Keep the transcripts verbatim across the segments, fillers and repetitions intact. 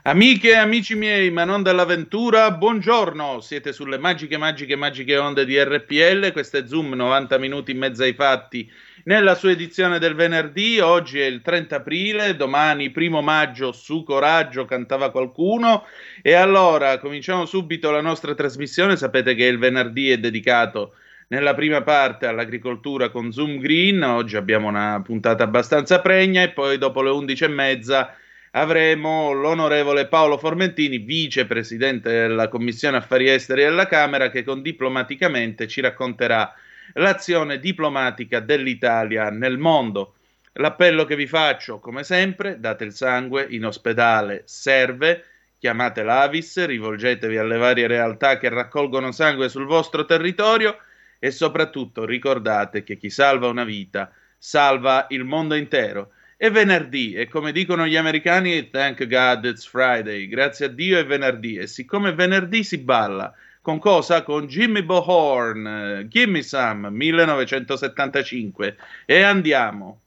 Amiche e amici miei, ma non dell'avventura, buongiorno, siete sulle magiche, magiche, magiche onde di R P L, questo è Zoom, novanta minuti in mezzo ai fatti, nella sua edizione del venerdì. Oggi è il trenta aprile, domani primo maggio, su coraggio, cantava qualcuno, e allora cominciamo subito la nostra trasmissione. Sapete che il venerdì è dedicato nella prima parte all'agricoltura con Zoom Green, oggi abbiamo una puntata abbastanza pregna e poi dopo le undici e mezza avremo l'onorevole Paolo Formentini, vicepresidente della Commissione Affari Esteri della Camera, che con Diplomaticamente ci racconterà l'azione diplomatica dell'Italia nel mondo. L'appello che vi faccio, come sempre, date il sangue, in ospedale serve, chiamate l'Avis, rivolgetevi alle varie realtà che raccolgono sangue sul vostro territorio e soprattutto ricordate che chi salva una vita salva il mondo intero. È venerdì e, come dicono gli americani, thank God it's Friday, grazie a Dio è venerdì, e siccome venerdì si balla, con cosa? Con Jimmy Bo Horne, Gimme Some, millenovecentosettantacinque, e andiamo.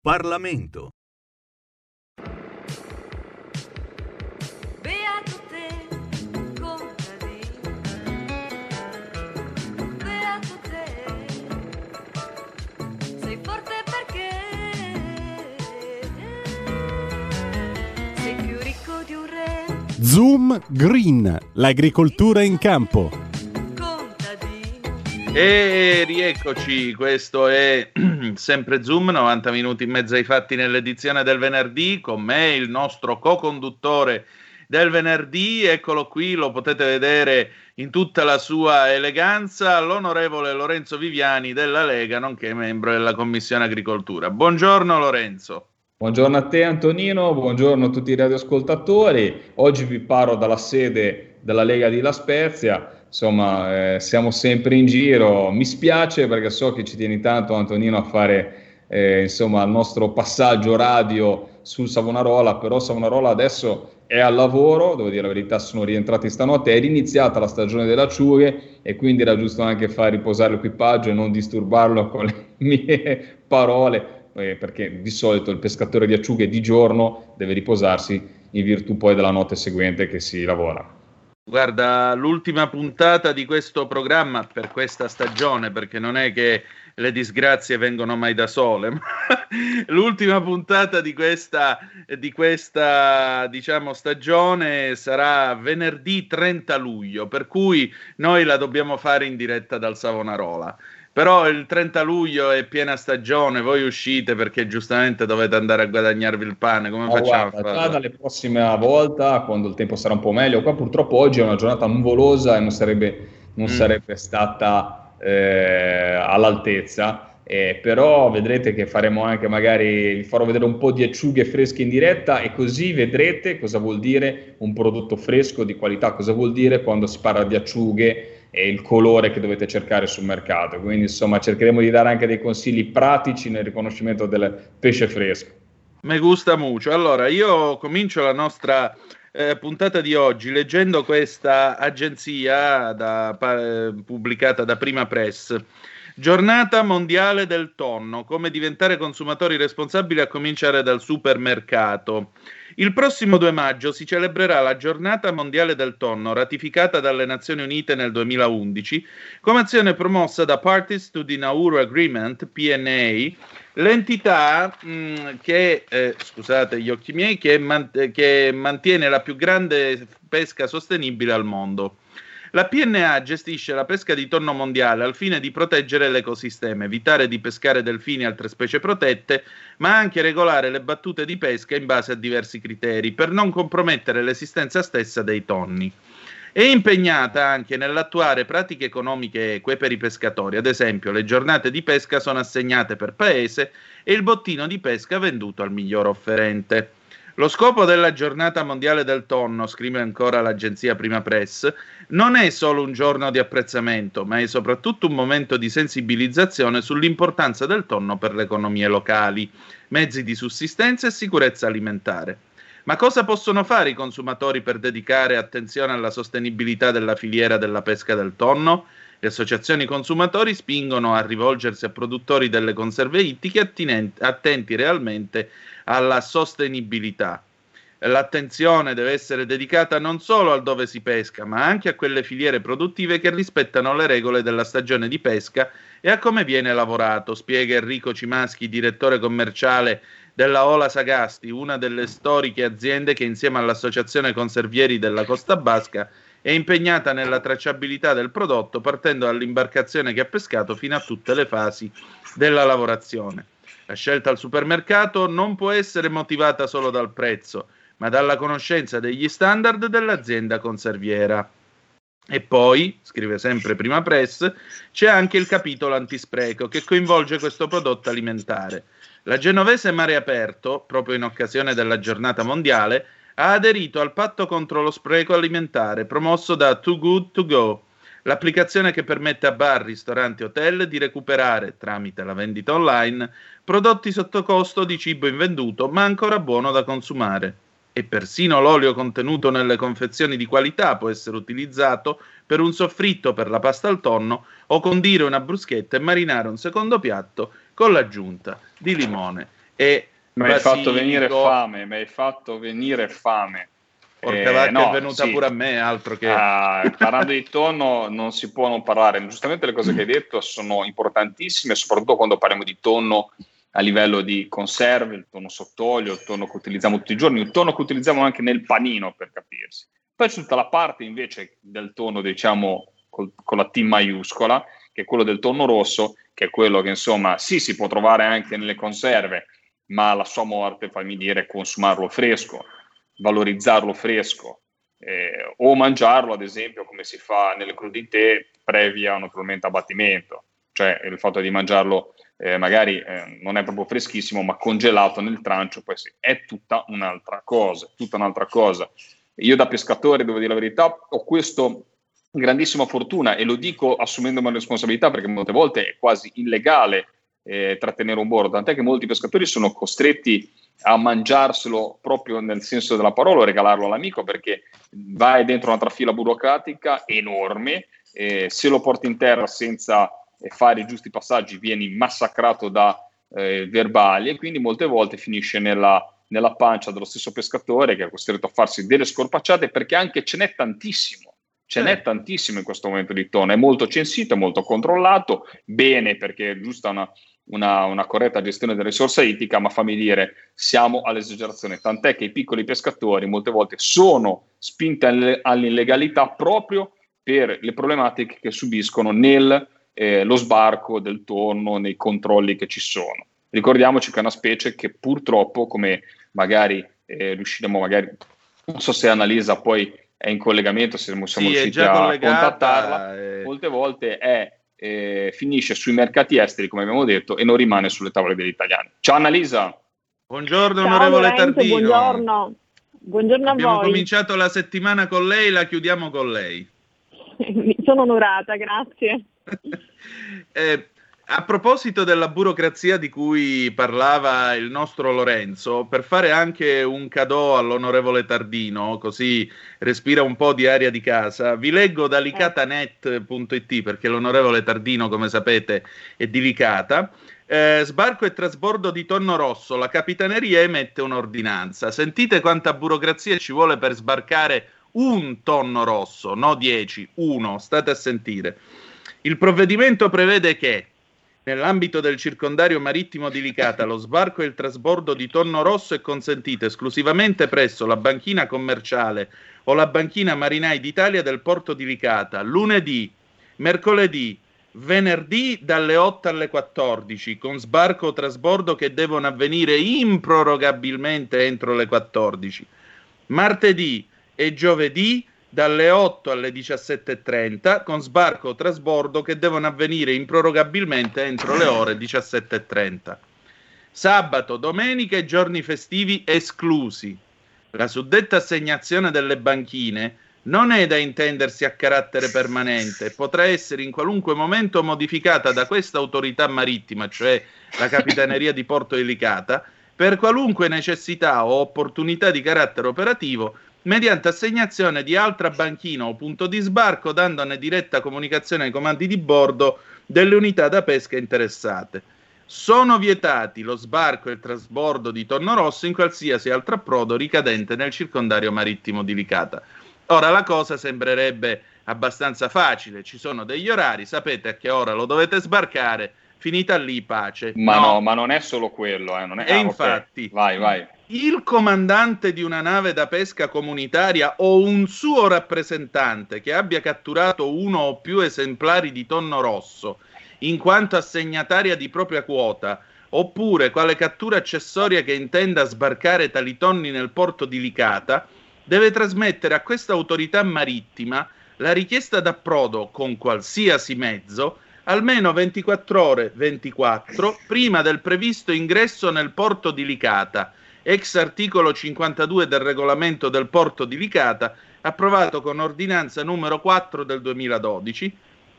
Parlamento. Beato te, contadino, beato te, sei forte perché sei più ricco di un re. Zoom Green, l'agricoltura in campo. Contadino, E rieccoci, questo è sempre Zoom, novanta minuti in mezzo ai fatti nell'edizione del venerdì, con me il nostro co-conduttore del venerdì, eccolo qui, lo potete vedere in tutta la sua eleganza, l'onorevole Lorenzo Viviani della Lega, nonché membro della Commissione Agricoltura. Buongiorno Lorenzo. Buongiorno a te Antonino, buongiorno a tutti i radioascoltatori, oggi vi parlo dalla sede della Lega di La Spezia. Insomma, eh, siamo sempre in giro, mi spiace perché so che ci tieni tanto Antonino a fare eh, insomma, il nostro passaggio radio sul Savonarola, però Savonarola adesso è al lavoro, devo dire la verità, sono rientrati stanotte, è iniziata la stagione delle acciughe e quindi era giusto anche far riposare l'equipaggio e non disturbarlo con le mie parole, eh, perché di solito il pescatore di acciughe di giorno deve riposarsi in virtù poi della notte seguente che si lavora. Guarda, l'ultima puntata di questo programma per questa stagione, perché non è che le disgrazie vengono mai da sole, ma l'ultima puntata di questa, di questa diciamo, stagione sarà venerdì trenta luglio, per cui noi la dobbiamo fare in diretta dal Savonarola. Però il trenta luglio è piena stagione, voi uscite perché giustamente dovete andare a guadagnarvi il pane, come oh, facciamo? Guarda, già dalle prossime volta, quando il tempo sarà un po' meglio, qua purtroppo oggi è una giornata nuvolosa e non sarebbe, non mm. sarebbe stata eh, all'altezza, eh, però vedrete che faremo anche magari, vi farò vedere un po' di acciughe fresche in diretta e così vedrete cosa vuol dire un prodotto fresco di qualità, cosa vuol dire quando si parla di acciughe, e il colore che dovete cercare sul mercato, quindi insomma cercheremo di dare anche dei consigli pratici nel riconoscimento del pesce fresco. Me gusta mucho. Allora io comincio la nostra eh, puntata di oggi leggendo questa agenzia da, pa, pubblicata da Prima Press. Giornata Mondiale del Tonno, come diventare consumatori responsabili a cominciare dal supermercato. Il prossimo due maggio si celebrerà la Giornata Mondiale del Tonno, ratificata dalle Nazioni Unite nel duemilaundici, come azione promossa da Parties to the Nauru Agreement, P N A, l'entità mh, che, eh, scusate gli occhi miei, che, man- che mantiene la più grande pesca sostenibile al mondo. La P N A gestisce la pesca di tonno mondiale al fine di proteggere l'ecosistema, evitare di pescare delfini e altre specie protette, ma anche regolare le battute di pesca in base a diversi criteri, per non compromettere l'esistenza stessa dei tonni. È impegnata anche nell'attuare pratiche economiche eque per i pescatori, ad esempio le giornate di pesca sono assegnate per paese e il bottino di pesca venduto al miglior offerente. Lo scopo della Giornata Mondiale del Tonno, scrive ancora l'agenzia Prima Press, non è solo un giorno di apprezzamento, ma è soprattutto un momento di sensibilizzazione sull'importanza del tonno per le economie locali, mezzi di sussistenza e sicurezza alimentare. Ma cosa possono fare i consumatori per dedicare attenzione alla sostenibilità della filiera della pesca del tonno? Le associazioni consumatori spingono a rivolgersi a produttori delle conserve ittiche attinenti, attenti realmente alla sostenibilità. L'attenzione deve essere dedicata non solo al dove si pesca, ma anche a quelle filiere produttive che rispettano le regole della stagione di pesca e a come viene lavorato, spiega Enrico Cimaschi, direttore commerciale della Ola Sagasti, una delle storiche aziende che insieme all'Associazione Conservieri della Costa Basca è impegnata nella tracciabilità del prodotto partendo dall'imbarcazione che ha pescato fino a tutte le fasi della lavorazione. La scelta al supermercato non può essere motivata solo dal prezzo, ma dalla conoscenza degli standard dell'azienda conserviera. E poi, scrive sempre Prima Press, c'è anche il capitolo antispreco che coinvolge questo prodotto alimentare. La genovese Mare Aperto, proprio in occasione della Giornata Mondiale, ha aderito al patto contro lo spreco alimentare promosso da Too Good To Go, l'applicazione che permette a bar, ristoranti e hotel di recuperare, tramite la vendita online, prodotti sotto costo di cibo invenduto ma ancora buono da consumare. E persino l'olio contenuto nelle confezioni di qualità può essere utilizzato per un soffritto per la pasta al tonno o condire una bruschetta e marinare un secondo piatto con l'aggiunta di limone e Mi hai fatto venire fame, mi hai fatto venire fame. Porca vacca, eh, no, è venuta sì. Pure a me, altro che... Ah, parlando di tonno non si può non parlare. Giustamente le cose che hai detto sono importantissime, soprattutto quando parliamo di tonno a livello di conserve, il tonno sott'olio, il tonno che utilizziamo tutti i giorni, il tonno che utilizziamo anche nel panino, per capirsi. Poi c'è tutta la parte invece del tonno, diciamo, col, con la T maiuscola, che è quello del tonno rosso, che è quello che insomma sì si può trovare anche nelle conserve, ma la sua morte, fammi dire, consumarlo fresco, valorizzarlo fresco, eh, o mangiarlo ad esempio come si fa nelle crudité previa naturalmente abbattimento, cioè il fatto di mangiarlo eh, magari eh, non è proprio freschissimo ma congelato nel trancio, poi sì, è tutta un'altra cosa, tutta un'altra cosa. Io da pescatore, devo dire la verità, ho questo grandissima fortuna, e lo dico assumendomi la responsabilità, perché molte volte è quasi illegale eh, trattenere un boro, tant'è che molti pescatori sono costretti a mangiarselo proprio nel senso della parola, regalarlo all'amico, perché vai dentro una trafila burocratica enorme, eh, se lo porti in terra senza fare i giusti passaggi vieni massacrato da eh, verbali, e quindi molte volte finisce nella, nella pancia dello stesso pescatore, che è costretto a farsi delle scorpacciate, perché anche ce n'è tantissimo. Ce n'è tantissimo in questo momento di tonno, è molto censito, è molto controllato, bene, perché è giusta una, una, una corretta gestione della risorsa ittica, ma fammi dire, siamo all'esagerazione, tant'è che i piccoli pescatori molte volte sono spinti all'illegalità proprio per le problematiche che subiscono nello eh, sbarco del tonno, nei controlli che ci sono. Ricordiamoci che è una specie che purtroppo, come magari eh, riusciremo, magari, non so se Annalisa poi è in collegamento, se siamo sì, riusciti a contattarla, eh... molte volte è, eh, finisce sui mercati esteri, come abbiamo detto, e non rimane sulle tavole degli italiani. Ciao Annalisa. Buongiorno. Ciao, onorevole Lorenzo, Tardino. Buongiorno, buongiorno a abbiamo voi. Abbiamo cominciato la settimana con lei, la chiudiamo con lei. Mi sono onorata, grazie. eh, A proposito della burocrazia di cui parlava il nostro Lorenzo, per fare anche un cadeau all'onorevole Tardino, così respira un po' di aria di casa, vi leggo da licatanet punto it, perché l'onorevole Tardino, come sapete, è di Licata. Eh, sbarco e trasbordo di tonno rosso, la Capitaneria emette un'ordinanza. Sentite quanta burocrazia ci vuole per sbarcare un tonno rosso, no dieci, uno, state a sentire. Il provvedimento prevede che nell'ambito del circondario marittimo di Licata, lo sbarco e il trasbordo di tonno rosso è consentito esclusivamente presso la banchina commerciale o la banchina marinai d'Italia del porto di Licata, lunedì, mercoledì, venerdì dalle otto alle quattordici, con sbarco o trasbordo che devono avvenire improrogabilmente entro le quattordici, martedì e giovedì, dalle otto alle diciassette e trenta, con sbarco o trasbordo che devono avvenire improrogabilmente entro le ore diciassette e trenta. Sabato, domenica e giorni festivi esclusi. La suddetta assegnazione delle banchine non è da intendersi a carattere permanente, potrà essere in qualunque momento modificata da questa autorità marittima, cioè la Capitaneria di Porto di Licata, per qualunque necessità o opportunità di carattere operativo, mediante assegnazione di altra banchina o punto di sbarco, dandone diretta comunicazione ai comandi di bordo delle unità da pesca interessate. Sono vietati lo sbarco e il trasbordo di tonno rosso in qualsiasi altro approdo ricadente nel circondario marittimo di Licata. Ora, la cosa sembrerebbe abbastanza facile, ci sono degli orari, sapete a che ora lo dovete sbarcare, finita lì, pace. Ma no, no ma non è solo quello. Eh, non è... E ah, infatti... Okay. Vai, vai. Il comandante di una nave da pesca comunitaria o un suo rappresentante che abbia catturato uno o più esemplari di tonno rosso in quanto assegnataria di propria quota, oppure quale cattura accessoria che intenda sbarcare tali tonni nel porto di Licata, deve trasmettere a questa autorità marittima la richiesta d'approdo con qualsiasi mezzo almeno ventiquattro ore ventiquattro prima del previsto ingresso nel porto di Licata, ex articolo cinquantadue del regolamento del porto di Licata, approvato con ordinanza numero quattro del duemiladodici,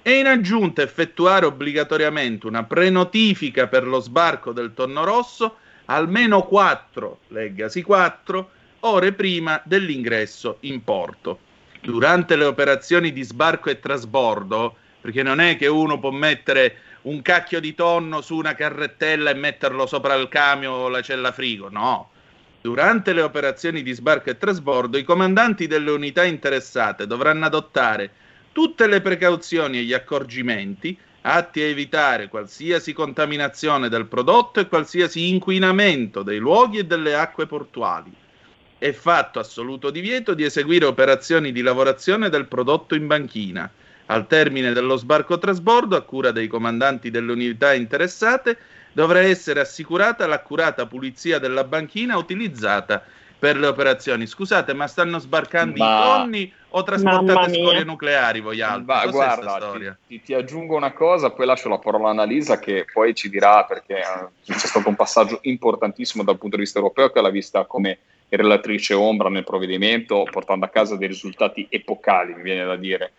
e in aggiunta effettuare obbligatoriamente una prenotifica per lo sbarco del tonno rosso almeno quattro, leggasi quattro, ore prima dell'ingresso in porto. Durante le operazioni di sbarco e trasbordo, perché non è che uno può mettere un cacchio di tonno su una carrettella e metterlo sopra il camion o la cella frigo, no. Durante le operazioni di sbarco e trasbordo, i comandanti delle unità interessate dovranno adottare tutte le precauzioni e gli accorgimenti atti a evitare qualsiasi contaminazione del prodotto e qualsiasi inquinamento dei luoghi e delle acque portuali. È fatto assoluto divieto di eseguire operazioni di lavorazione del prodotto in banchina, Al termine dello sbarco-trasbordo, a cura dei comandanti delle unità interessate, dovrà essere assicurata l'accurata pulizia della banchina utilizzata per le operazioni. Scusate, ma stanno sbarcando ma... i tonni o trasportate scorie nucleari voi altri? Ma, guarda, ti, ti aggiungo una cosa, poi lascio la parola a Annalisa che poi ci dirà, perché c'è stato un passaggio importantissimo dal punto di vista europeo che l'ha vista come relatrice ombra nel provvedimento, portando a casa dei risultati epocali, mi viene da dire.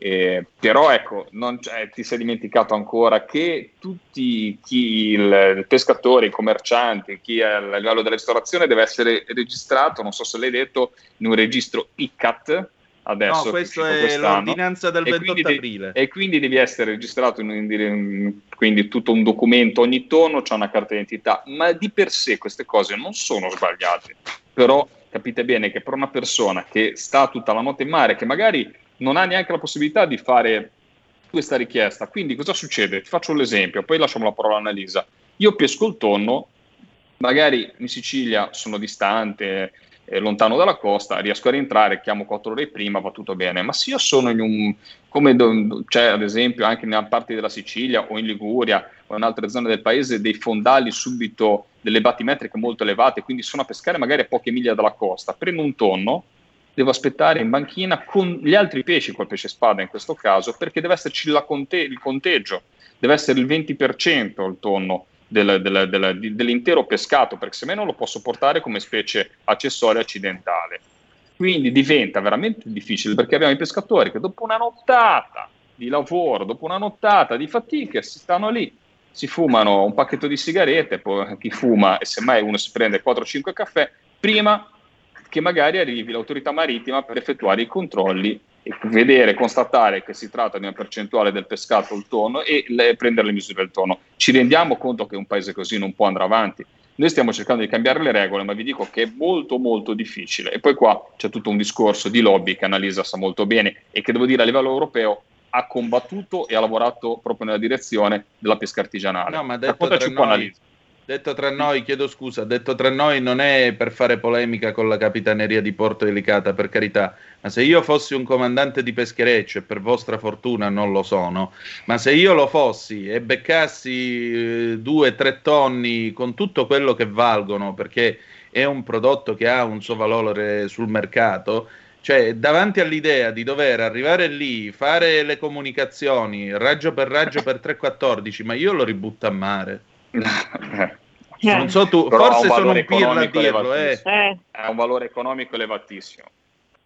Eh, però ecco, non, eh, ti sei dimenticato ancora che tutti chi il, il pescatore, i commercianti, chi è a livello della ristorazione deve essere registrato, non so se l'hai detto, in un registro I C A T adesso. No, questa è, è l'ordinanza del ventotto aprile. E quindi devi essere registrato in, in, in quindi tutto un documento, ogni tonno c'è una carta d'identità, ma di per sé queste cose non sono sbagliate, però capite bene che per una persona che sta tutta la notte in mare, che magari non ha neanche la possibilità di fare questa richiesta. Quindi cosa succede? Ti faccio l'esempio, poi lasciamo la parola a Annalisa. Io pesco il tonno, magari in Sicilia sono distante, eh, lontano dalla costa, riesco a rientrare, chiamo quattro ore prima, va tutto bene. Ma se io sono in un, come do, c'è ad esempio anche in parte della Sicilia o in Liguria o in altre zone del paese, dei fondali subito, delle battimetriche molto elevate, quindi sono a pescare magari a poche miglia dalla costa, prendo un tonno, devo aspettare in banchina con gli altri pesci, col pesce spada in questo caso, perché deve esserci la conte- il conteggio, deve essere il venti per cento il tonno del, del, del, del, dell'intero pescato, perché se meno lo posso portare come specie accessoria accidentale. Quindi diventa veramente difficile, perché abbiamo i pescatori che dopo una nottata di lavoro, dopo una nottata di fatica, si stanno lì, si fumano un pacchetto di sigarette, poi chi fuma, e semmai uno si prende quattro o cinque caffè, prima che magari arrivi l'autorità marittima per effettuare i controlli e vedere, constatare che si tratta di una percentuale del pescato il tonno e le, prendere le misure del tonno. Ci rendiamo conto che un paese così non può andare avanti. Noi stiamo cercando di cambiare le regole, ma vi dico che è molto molto difficile. E poi qua c'è tutto un discorso di lobby che Annalisa sa molto bene e che, devo dire, a livello europeo ha combattuto e ha lavorato proprio nella direzione della pesca artigianale. No, ma detto tra noi, Annalisa. Detto tra noi, chiedo scusa, detto tra noi non è per fare polemica con la Capitaneria di Porto di Licata, per carità, ma se io fossi un comandante di peschereccio, e per vostra fortuna non lo sono, ma se io lo fossi e beccassi eh, due, tre tonni con tutto quello che valgono, perché è un prodotto che ha un suo valore sul mercato, cioè davanti all'idea di dover arrivare lì, fare le comunicazioni, raggio per raggio per tre quattordici, ma io lo ributto a mare. Non so tu, però forse sono un pirla a dirlo, eh. Eh. Ha un valore economico elevatissimo.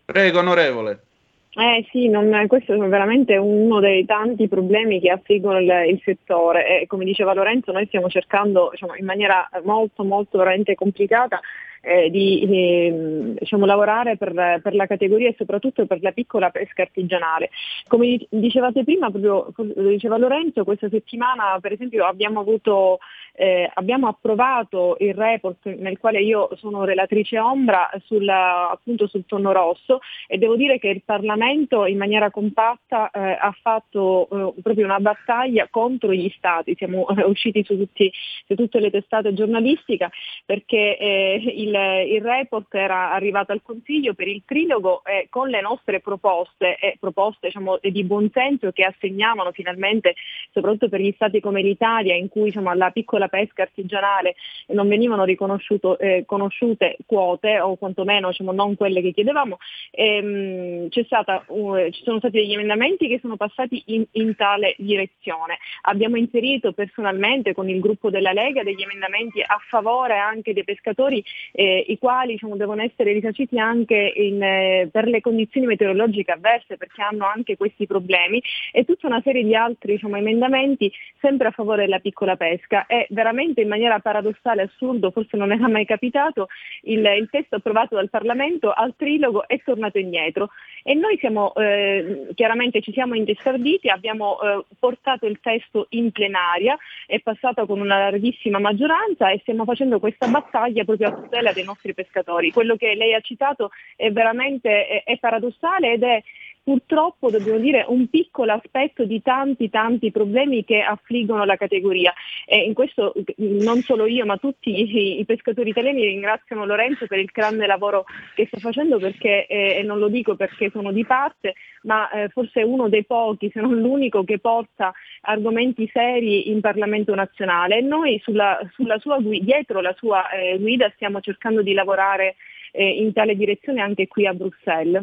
Prego, onorevole. Eh sì, non, questo è veramente uno dei tanti problemi che affliggono il, il settore e, come diceva Lorenzo, noi stiamo cercando, diciamo, in maniera molto molto veramente complicata Eh, di eh, diciamo, lavorare per, per la categoria e soprattutto per la piccola pesca artigianale. Come dicevate prima, proprio lo diceva Lorenzo, questa settimana per esempio abbiamo avuto eh, abbiamo approvato il report nel quale io sono relatrice ombra sulla, appunto sul tonno rosso, e devo dire che il Parlamento in maniera compatta eh, ha fatto eh, proprio una battaglia contro gli stati. Siamo eh, usciti su, tutti, su tutte le testate giornalistiche perché eh, il Il, il report era arrivato al Consiglio per il trilogo eh, con le nostre proposte, eh, proposte diciamo, di buonsenso che assegnavano finalmente, soprattutto per gli stati come l'Italia, in cui diciamo, alla piccola pesca artigianale non venivano riconosciute eh, conosciute quote, o quantomeno diciamo, non quelle che chiedevamo. Ehm, c'è stata, uh, ci sono stati degli emendamenti che sono passati in, in tale direzione. Abbiamo inserito personalmente con il gruppo della Lega degli emendamenti a favore anche dei pescatori, Eh, i quali diciamo, devono essere risarciti anche in, eh, per le condizioni meteorologiche avverse, perché hanno anche questi problemi, e tutta una serie di altri diciamo, emendamenti sempre a favore della piccola pesca. È veramente, in maniera paradossale, assurdo, forse non era mai capitato, il, il testo approvato dal Parlamento al trilogo è tornato indietro, e noi siamo eh, chiaramente ci siamo intestarditi, abbiamo eh, portato il testo in plenaria, è passato con una larghissima maggioranza, e stiamo facendo questa battaglia proprio a tutela dei nostri pescatori. Quello che lei ha citato è veramente è, è paradossale ed è purtroppo, dobbiamo dire, un piccolo aspetto di tanti tanti problemi che affliggono la categoria. E in questo non solo io, ma tutti i pescatori italiani ringraziano Lorenzo per il grande lavoro che sta facendo, perché, eh, e non lo dico perché sono di parte, ma eh, forse è uno dei pochi, se non l'unico, che porta argomenti seri in Parlamento nazionale. E noi sulla, sulla sua guida, dietro la sua eh, guida, stiamo cercando di lavorare eh, in tale direzione anche qui a Bruxelles.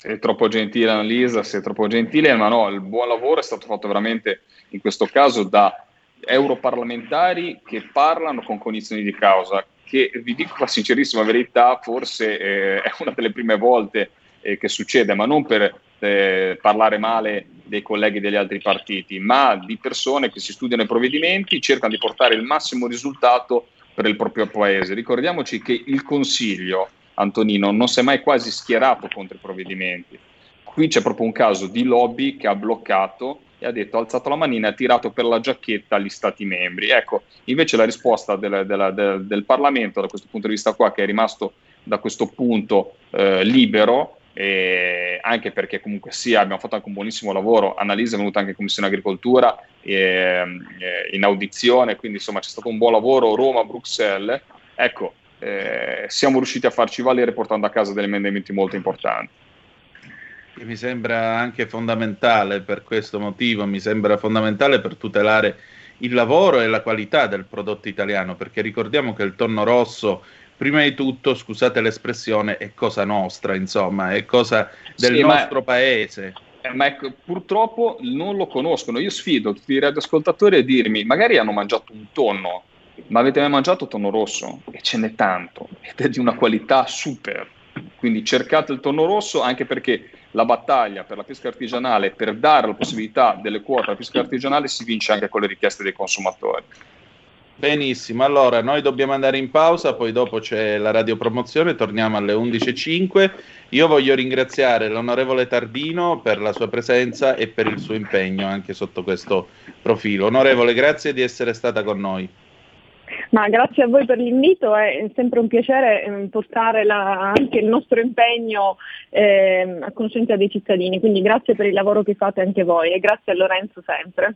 È troppo gentile Annalisa, sei troppo gentile, ma no, il buon lavoro è stato fatto veramente in questo caso da europarlamentari che parlano con cognizione di causa, che vi dico la sincerissima verità, forse eh, è una delle prime volte eh, che succede, ma non per eh, parlare male dei colleghi degli altri partiti, ma di persone che si studiano i provvedimenti, cercano di portare il massimo risultato per il proprio paese. Ricordiamoci che il Consiglio, Antonino, non si è mai quasi schierato contro i provvedimenti. Qui c'è proprio un caso di lobby che ha bloccato e ha detto, ha alzato la manina e ha tirato per la giacchetta gli stati membri. Ecco, invece la risposta del, del, del, del Parlamento, da questo punto di vista qua, che è rimasto da questo punto eh, libero, eh, anche perché comunque sì, abbiamo fatto anche un buonissimo lavoro. Annalisa è venuta anche in Commissione Agricoltura, eh, in audizione, quindi insomma c'è stato un buon lavoro Roma-Bruxelles. Ecco, Eh, siamo riusciti a farci valere portando a casa degli emendamenti molto importanti, che mi sembra anche fondamentale per questo motivo, mi sembra fondamentale per tutelare il lavoro e la qualità del prodotto italiano, perché ricordiamo che il tonno rosso, prima di tutto, scusate l'espressione, è cosa nostra, insomma, è cosa del sì, nostro ma... paese. Ma ecco, purtroppo non lo conoscono. Io sfido tutti i radioascoltatori a dirmi, magari hanno mangiato un tonno, ma avete mai mangiato tonno rosso? E ce n'è tanto, ed è di una qualità super. Quindi cercate il tonno rosso, anche perché la battaglia per la pesca artigianale, per dare la possibilità delle quote alla pesca artigianale, si vince anche con le richieste dei consumatori. Benissimo, allora noi dobbiamo andare in pausa, poi dopo c'è la radiopromozione, torniamo alle undici e zero cinque. Io voglio ringraziare l'onorevole Tardino per la sua presenza e per il suo impegno anche sotto questo profilo. Onorevole, grazie di essere stata con noi. Ma grazie a voi per l'invito, è sempre un piacere portare la, anche il nostro impegno eh, a conoscenza dei cittadini, quindi grazie per il lavoro che fate anche voi e grazie a Lorenzo sempre.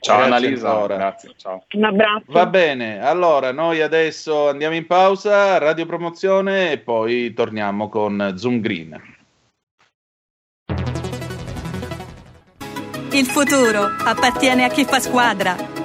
Ciao Annalisa, grazie, grazie, ciao. Un abbraccio. Va bene, allora noi adesso andiamo in pausa, radiopromozione e poi torniamo con Zoom Green. Il futuro appartiene a chi fa squadra.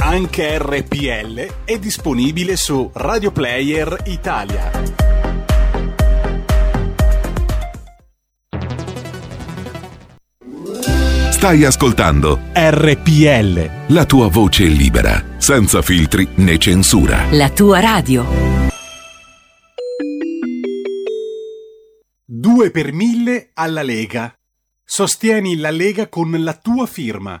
Anche R P L è disponibile su Radio Player Italia. Stai ascoltando R P L, la tua voce libera, senza filtri né censura. La tua radio. due per mille alla Lega. Sostieni la Lega con la tua firma.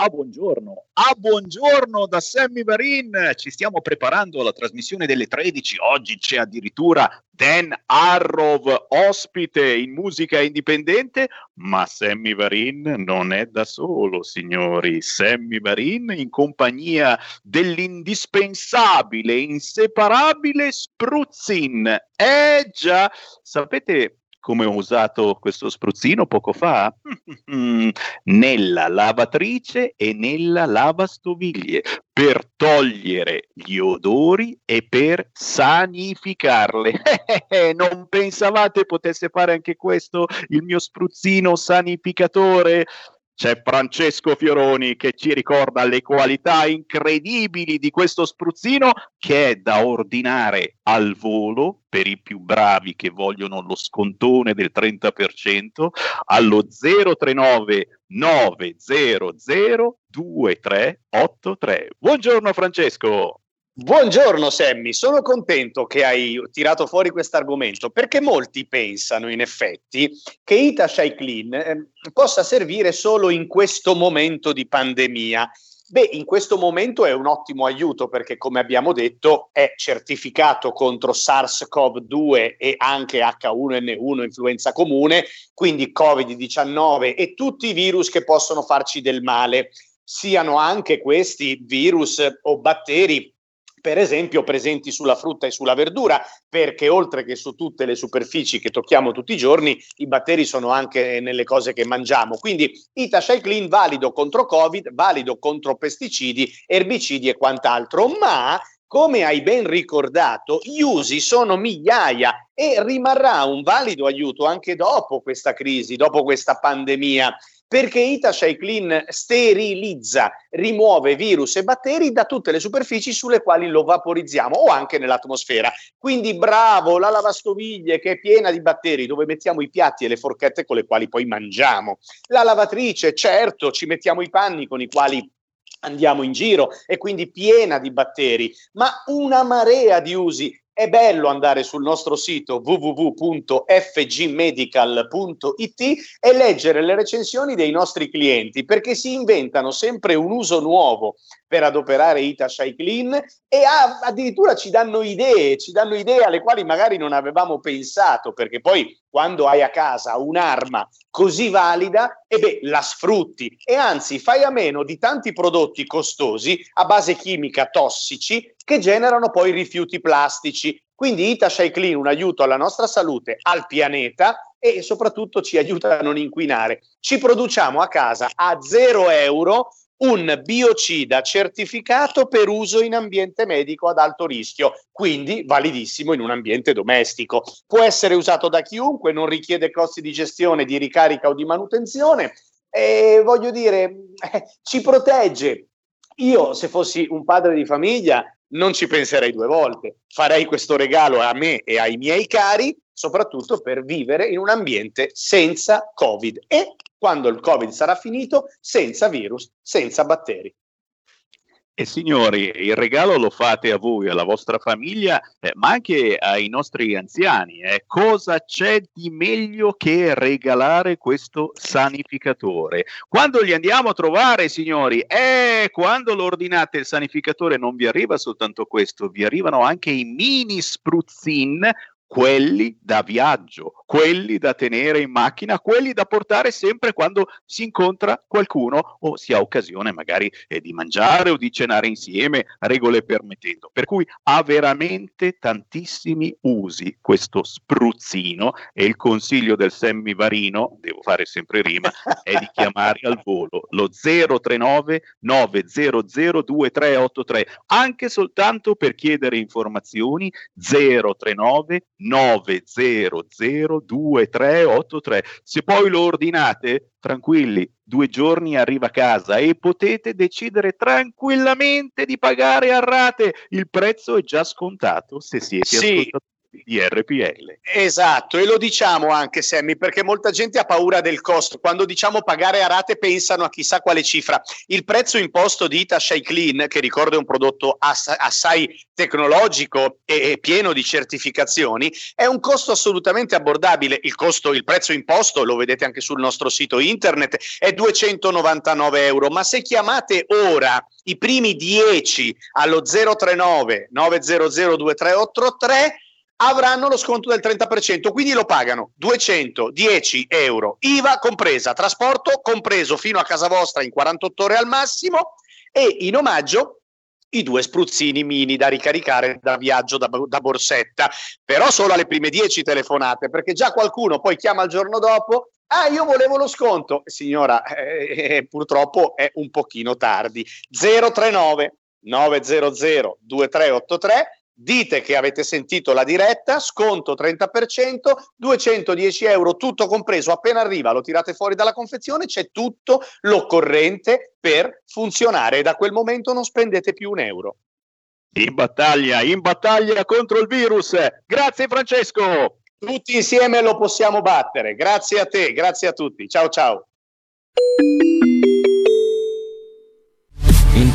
Ah, buongiorno. Ah, buongiorno da Sammy Varin. Ci stiamo preparando alla trasmissione delle tredici. Oggi c'è addirittura Dan Harrow ospite in musica indipendente, ma Sammy Varin non è da solo, signori. Sammy Varin in compagnia dell'indispensabile, inseparabile Spruzzin. Eh già, sapete come ho usato questo spruzzino poco fa, nella lavatrice e nella lavastoviglie per togliere gli odori e per sanificarle. Non pensavate potesse fare anche questo il mio spruzzino sanificatore? C'è Francesco Fioroni che ci ricorda le qualità incredibili di questo spruzzino, che è da ordinare al volo per i più bravi che vogliono lo scontone del trenta per cento allo zero tre nove nove zero zero due tre otto tre. Buongiorno Francesco! Buongiorno Sammy, sono contento che hai tirato fuori questo argomento, perché molti pensano in effetti che iTaShaClean eh, possa servire solo in questo momento di pandemia. Beh, in questo momento è un ottimo aiuto perché, come abbiamo detto, è certificato contro SARS-CoV due e anche acca uno enne uno, influenza comune, quindi covid diciannove e tutti i virus che possono farci del male, siano anche questi virus o batteri per esempio presenti sulla frutta e sulla verdura, perché oltre che su tutte le superfici che tocchiamo tutti i giorni, i batteri sono anche nelle cose che mangiamo. Quindi iTaShaClean valido contro Covid, valido contro pesticidi, erbicidi e quant'altro, ma come hai ben ricordato gli usi sono migliaia e rimarrà un valido aiuto anche dopo questa crisi, dopo questa pandemia, perché iTaShaClean sterilizza, rimuove virus e batteri da tutte le superfici sulle quali lo vaporizziamo o anche nell'atmosfera. Quindi bravo la lavastoviglie che è piena di batteri, dove mettiamo i piatti e le forchette con le quali poi mangiamo. La lavatrice, certo, ci mettiamo i panni con i quali andiamo in giro e quindi piena di batteri, ma una marea di usi. È bello andare sul nostro sito vu vu vu punto effe gi medical punto it e leggere le recensioni dei nostri clienti, perché si inventano sempre un uso nuovo per adoperare iTaShaClean e a, addirittura ci danno idee, ci danno idee alle quali magari non avevamo pensato, perché poi quando hai a casa un'arma così valida, e beh, la sfrutti e anzi fai a meno di tanti prodotti costosi a base chimica tossici che generano poi rifiuti plastici. Quindi iTaShaClean un aiuto alla nostra salute, al pianeta, e soprattutto ci aiuta a non inquinare. Ci produciamo a casa a zero euro un biocida certificato per uso in ambiente medico ad alto rischio, quindi validissimo in un ambiente domestico. Può essere usato da chiunque, non richiede costi di gestione, di ricarica o di manutenzione e voglio dire, eh, ci protegge. Io, se fossi un padre di famiglia, non ci penserei due volte, farei questo regalo a me e ai miei cari, soprattutto per vivere in un ambiente senza Covid e, quando il Covid sarà finito, senza virus, senza batteri. E signori, il regalo lo fate a voi, alla vostra famiglia, eh, ma anche ai nostri anziani. Eh. Cosa c'è di meglio che regalare questo sanificatore? Quando li andiamo a trovare, signori? Eh, quando lo ordinate il sanificatore non vi arriva soltanto questo, vi arrivano anche i mini spruzzin, quelli da viaggio, quelli da tenere in macchina, quelli da portare sempre quando si incontra qualcuno o si ha occasione magari eh, di mangiare o di cenare insieme, regole permettendo. Per cui ha veramente tantissimi usi questo spruzzino e il consiglio del Sammy Varino, devo fare sempre rima, è di chiamare al volo lo zero tre nove nove zero zero due tre otto tre, anche soltanto per chiedere informazioni zero tre nove nove zero zero due tre otto tre. Se poi lo ordinate, tranquilli, due giorni arriva a casa e potete decidere tranquillamente di pagare a rate. Il prezzo è già scontato se siete sì. ascoltatori di erre pi elle. Esatto, e lo diciamo anche, Sammy, perché molta gente ha paura del costo. Quando diciamo pagare a rate pensano a chissà quale cifra. Il prezzo imposto di iTaShaClean, che ricordo è un prodotto ass- assai tecnologico e-, e pieno di certificazioni, è un costo assolutamente abbordabile. Il costo, il prezzo imposto, lo vedete anche sul nostro sito internet, è duecentonovantanove euro, ma se chiamate ora i primi dieci allo zero tre nove nove zero zero due tre otto tre avranno lo sconto del trenta per cento, quindi lo pagano duecentodieci euro, I V A compresa, trasporto compreso fino a casa vostra in quarantotto ore al massimo, e in omaggio i due spruzzini mini da ricaricare da viaggio, da, da borsetta, però solo alle prime dieci telefonate, perché già qualcuno poi chiama il giorno dopo: ah, io volevo lo sconto. Signora, eh, purtroppo è un pochino tardi. Zero tre nove nove zero zero due tre otto tre, dite che avete sentito la diretta, sconto trenta per cento, duecentodieci euro tutto compreso, appena arriva lo tirate fuori dalla confezione, c'è tutto l'occorrente per funzionare e da quel momento non spendete più un euro. In battaglia, in battaglia contro il virus. Grazie Francesco. Tutti insieme lo possiamo battere. Grazie a te, grazie a tutti. Ciao ciao. In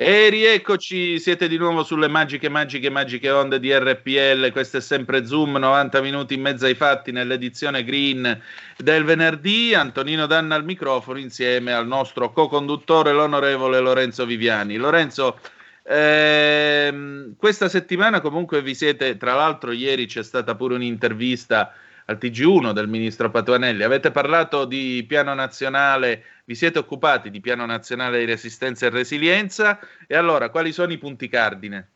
E rieccoci, siete di nuovo sulle magiche, magiche, magiche onde di R P L, questo è sempre Zoom, novanta minuti in mezzo ai fatti nell'edizione green del venerdì. Antonino Danna al microfono insieme al nostro co-conduttore, l'onorevole Lorenzo Viviani. Lorenzo, ehm, questa settimana comunque vi siete, tra l'altro ieri c'è stata pure un'intervista al T G uno del ministro Patuanelli, avete parlato di piano nazionale, vi siete occupati di piano nazionale di resistenza e resilienza, e allora quali sono i punti cardine?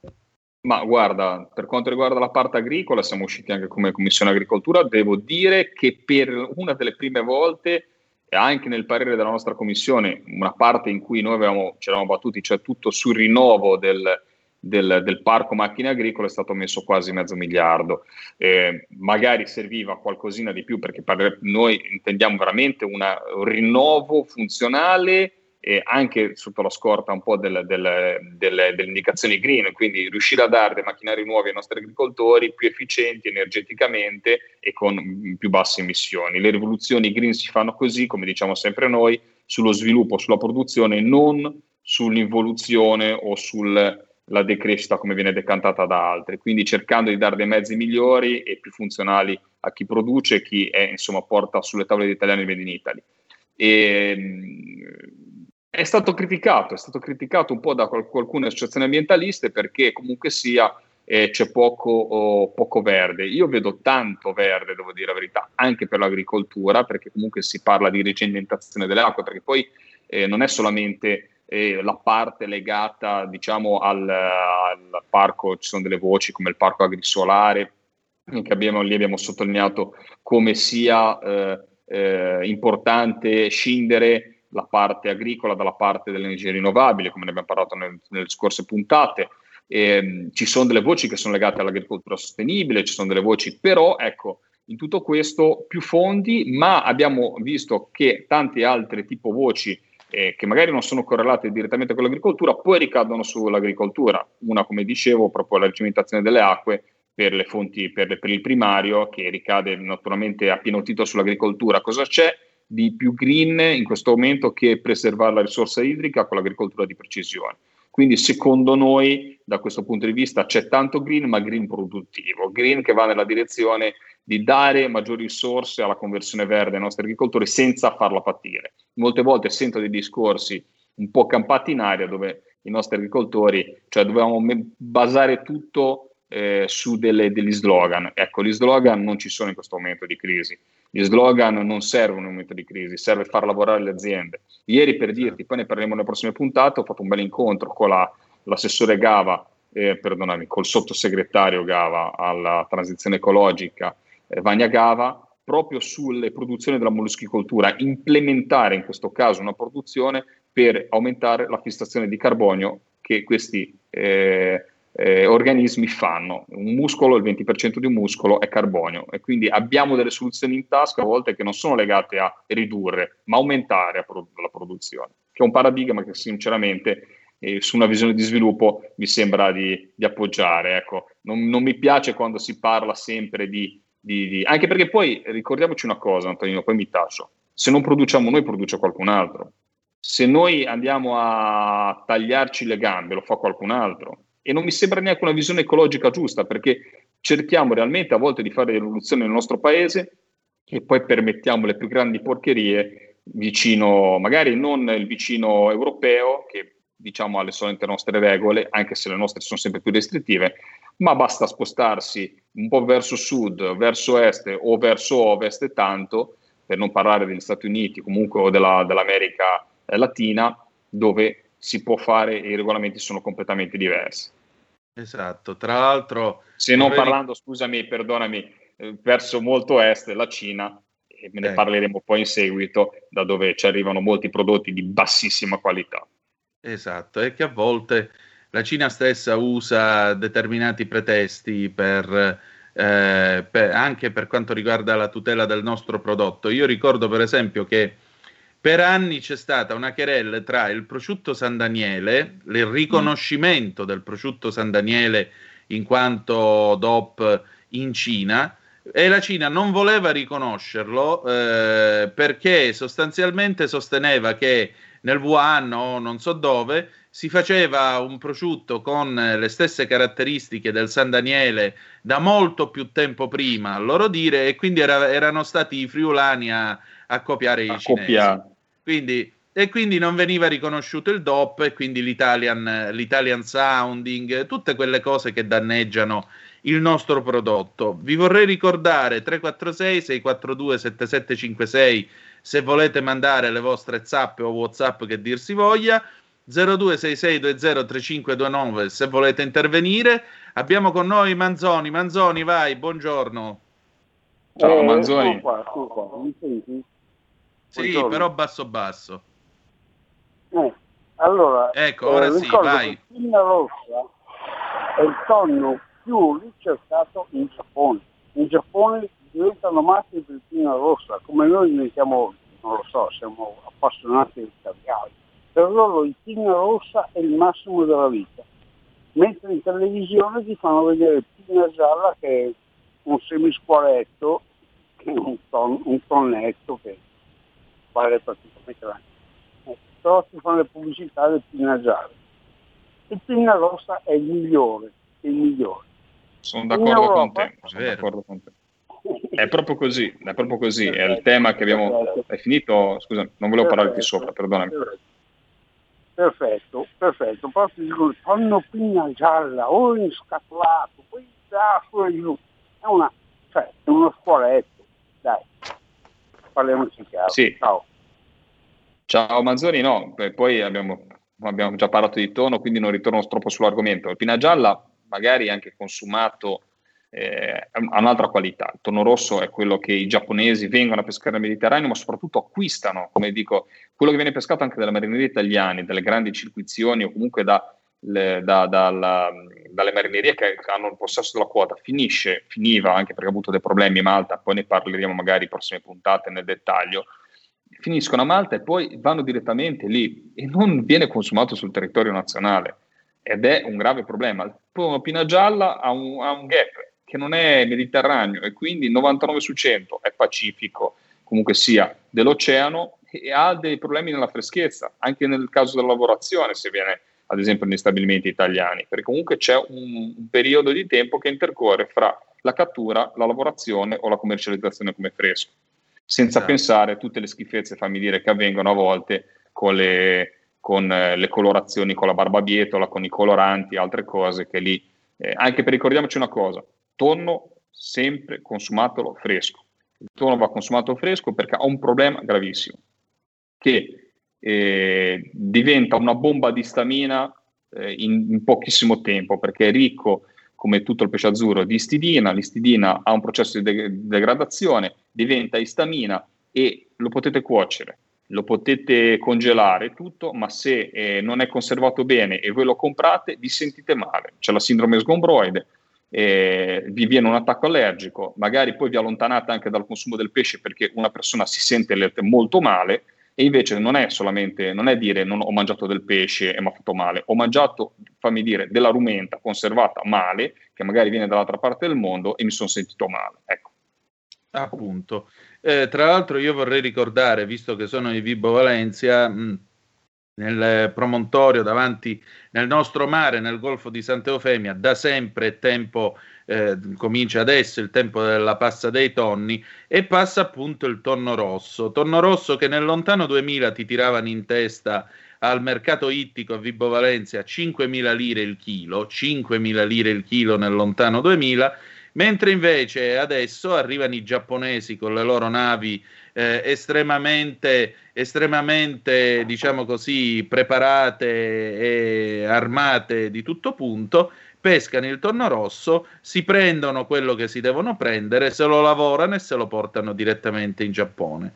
Ma guarda, per quanto riguarda la parte agricola siamo usciti anche come Commissione Agricoltura, devo dire che per una delle prime volte, anche nel parere della nostra Commissione, una parte in cui noi avevamo, ci eravamo battuti, cioè tutto sul rinnovo del Del, del parco macchine agricole, è stato messo quasi mezzo miliardo, eh, magari serviva qualcosina di più, perché parla- noi intendiamo veramente una, un rinnovo funzionale, eh, anche sotto la scorta un po' del, del, del, delle indicazioni green, quindi riuscire a dare dei macchinari nuovi ai nostri agricoltori, più efficienti energeticamente e con più basse emissioni. Le rivoluzioni green si fanno così, come diciamo sempre noi, sullo sviluppo, sulla produzione, non sull'involuzione o sul la decrescita come viene decantata da altri, quindi cercando di dare dei mezzi migliori e più funzionali a chi produce e chi è, insomma, porta sulle tavole degli italiani il Made in Italy. E, è stato criticato, è stato criticato un po' da qual- alcune associazioni ambientaliste, perché comunque sia eh, c'è poco, oh, poco verde. Io vedo tanto verde, devo dire la verità, anche per l'agricoltura, perché comunque si parla di rigenerazione dell'acqua, perché poi eh, non è solamente e la parte legata, diciamo, al, al parco, ci sono delle voci come il parco agrisolare, che abbiamo, lì abbiamo sottolineato come sia eh, eh, importante scindere la parte agricola dalla parte delle energie rinnovabili, come ne abbiamo parlato nel, nelle scorse puntate. E, ci sono delle voci che sono legate all'agricoltura sostenibile, ci sono delle voci, però ecco, in tutto questo più fondi, ma abbiamo visto che tante altre tipo voci Eh, che magari non sono correlate direttamente con l'agricoltura, poi ricadono sull'agricoltura. Una, come dicevo, proprio la ricimentazione delle acque per le fonti, per, le, per il primario, che ricade naturalmente a pieno titolo sull'agricoltura. Cosa c'è di più green in questo momento che preservare la risorsa idrica con l'agricoltura di precisione? Quindi secondo noi, da questo punto di vista, c'è tanto green, ma green produttivo, green che va nella direzione di dare maggiori risorse alla conversione verde ai nostri agricoltori senza farla patire. Molte volte sento dei discorsi un po' campati in aria, dove i nostri agricoltori, cioè dovevamo basare tutto eh, su delle, degli slogan. Ecco, gli slogan non ci sono in questo momento di crisi, gli slogan non servono in un momento di crisi, serve far lavorare le aziende. Ieri, per dirti, poi ne parleremo nelle prossime puntate, ho fatto un bel incontro con la, l'assessore Gava, eh, perdonami, col sottosegretario Gava alla transizione ecologica, Vania Gava, proprio sulle produzioni della molluschicoltura, implementare in questo caso una produzione per aumentare la fissazione di carbonio che questi eh, eh, organismi fanno. Un muscolo, il venti per cento di un muscolo è carbonio, e quindi abbiamo delle soluzioni in tasca a volte che non sono legate a ridurre, ma aumentare la, produ- la produzione, che è un paradigma che sinceramente eh, su una visione di sviluppo mi sembra di, di appoggiare. Ecco, non, non mi piace quando si parla sempre di, di, di... Anche perché poi ricordiamoci una cosa, Antonino, poi mi taccio. Se non produciamo noi, produce qualcun altro. Se noi andiamo a tagliarci le gambe, lo fa qualcun altro. E non mi sembra neanche una visione ecologica giusta, perché cerchiamo realmente a volte di fare rivoluzione nel nostro paese e poi permettiamo le più grandi porcherie vicino, magari non il vicino europeo, che diciamo ha le solite nostre regole, anche se le nostre sono sempre più restrittive, ma basta spostarsi un po' verso sud, verso est o verso ovest e tanto, per non parlare degli Stati Uniti, comunque, o della, dell'America Latina, dove si può fare, i regolamenti sono completamente diversi. Esatto, tra l'altro... Se non avevi... parlando, scusami, perdonami, eh, verso molto est, la Cina, e me ne ecco. parleremo poi in seguito, da dove ci arrivano molti prodotti di bassissima qualità. Esatto, e che a volte la Cina stessa usa determinati pretesti per... Eh, per, anche per quanto riguarda la tutela del nostro prodotto. Io ricordo per esempio che per anni c'è stata una querelle tra il prosciutto San Daniele, il riconoscimento mm. del prosciutto San Daniele in quanto D O P in Cina, e la Cina non voleva riconoscerlo eh, perché sostanzialmente sosteneva che nel Wuhan o non so dove si faceva un prosciutto con le stesse caratteristiche del San Daniele da molto più tempo prima, a loro dire, e quindi era, erano stati i friulani a, a copiare a i cinesi. Quindi, e quindi non veniva riconosciuto il D O P, e quindi l'Italian, l'Italian sounding, tutte quelle cose che danneggiano il nostro prodotto. Vi vorrei ricordare tre quattro sei sei quattro due sette sette cinque sei se volete mandare le vostre zap o WhatsApp che dir si voglia, zero due sei sei due zero tre cinque due nove se volete intervenire. Abbiamo con noi Manzoni. Manzoni, vai, buongiorno. Ciao eh, Manzoni. Qua, qua. Mi senti? Sì, però basso basso. Eh, allora, ecco, ora eh, sì, vai. La rossa è il tonno più ricercato in Giappone. In Giappone diventano matti per pinna rossa, come noi diventiamo oggi, non lo so, siamo appassionati di caviale. Per loro il pinna rossa è il massimo della vita, mentre in televisione ti fanno vedere il pinna gialla, che è un semisqualetto, un, ton, un tonnetto che vale praticamente l'anno. Eh, però ti fanno le pubblicità del pinna gialla. Il pinna rossa è il migliore, il migliore. Sono d'accordo con te, sono d'accordo con te. È proprio così, è proprio così. È il tema che abbiamo... È finito? Scusa, non volevo parlarti sopra, perdonami. Perfetto, perfetto, proprio il tonno pinna gialla, o inscatolato, poi da giù, è una, cioè, è uno squaletto, dai, parliamoci chiaro. Sì. Ciao. Ciao Manzoni, no, poi abbiamo, abbiamo già parlato di tonno, quindi non ritorno troppo sull'argomento. Il pinna gialla magari anche consumato eh, ha un'altra qualità, il tonno rosso è quello che i giapponesi vengono a pescare nel Mediterraneo, ma soprattutto acquistano, come dico, quello che viene pescato anche dalle marinerie italiane, dalle grandi circuizioni o comunque da, le, da, da, la, dalle marinerie che hanno il possesso della quota, finisce, finiva, anche perché ha avuto dei problemi in Malta, poi ne parleremo magari in prossime puntate nel dettaglio, finiscono a Malta e poi vanno direttamente lì e non viene consumato sul territorio nazionale, ed è un grave problema. La pinna gialla ha un, ha un gap che non è mediterraneo e quindi il novantanove su cento è pacifico, comunque sia, dell'oceano, e ha dei problemi nella freschezza, anche nel caso della lavorazione, se viene ad esempio negli stabilimenti italiani, perché comunque c'è un, un periodo di tempo che intercorre fra la cattura, la lavorazione o la commercializzazione come fresco, senza esatto. pensare a tutte le schifezze, fammi dire, che avvengono a volte con le, con le colorazioni, con la barbabietola, con i coloranti, altre cose che lì, eh, anche per ricordiamoci una cosa, tonno sempre consumatelo fresco, il tonno va consumato fresco perché ha un problema gravissimo, che eh, diventa una bomba di stamina eh, in, in pochissimo tempo, perché è ricco, come tutto il pesce azzurro, di istidina. L'istidina ha un processo di de- degradazione, diventa istamina e lo potete cuocere. lo potete congelare tutto, ma se eh, non è conservato bene e voi lo comprate, vi sentite male, c'è la sindrome sgombroide, eh, vi viene un attacco allergico, magari poi vi allontanate anche dal consumo del pesce perché una persona si sente molto male. E invece non è solamente, non è dire non ho mangiato del pesce e mi ha fatto male, ho mangiato, fammi dire, della rumenta conservata male, che magari viene dall'altra parte del mondo, e mi sono sentito male, ecco. Appunto. Eh, tra l'altro io vorrei ricordare, visto che sono in Vibo Valencia, mh, nel promontorio davanti, nel nostro mare, nel Golfo di Sant'Eufemia, da sempre è tempo... Eh, comincia adesso il tempo della passa dei tonni e passa appunto il tonno rosso, tonno rosso che nel lontano duemila ti tiravano in testa al mercato ittico a Vibo Valencia cinquemila lire il chilo, cinquemila lire il chilo nel lontano duemila, mentre invece adesso arrivano i giapponesi con le loro navi eh, estremamente, estremamente diciamo così preparate e armate di tutto punto, pescano il tonno rosso, si prendono quello che si devono prendere, se lo lavorano e se lo portano direttamente in Giappone.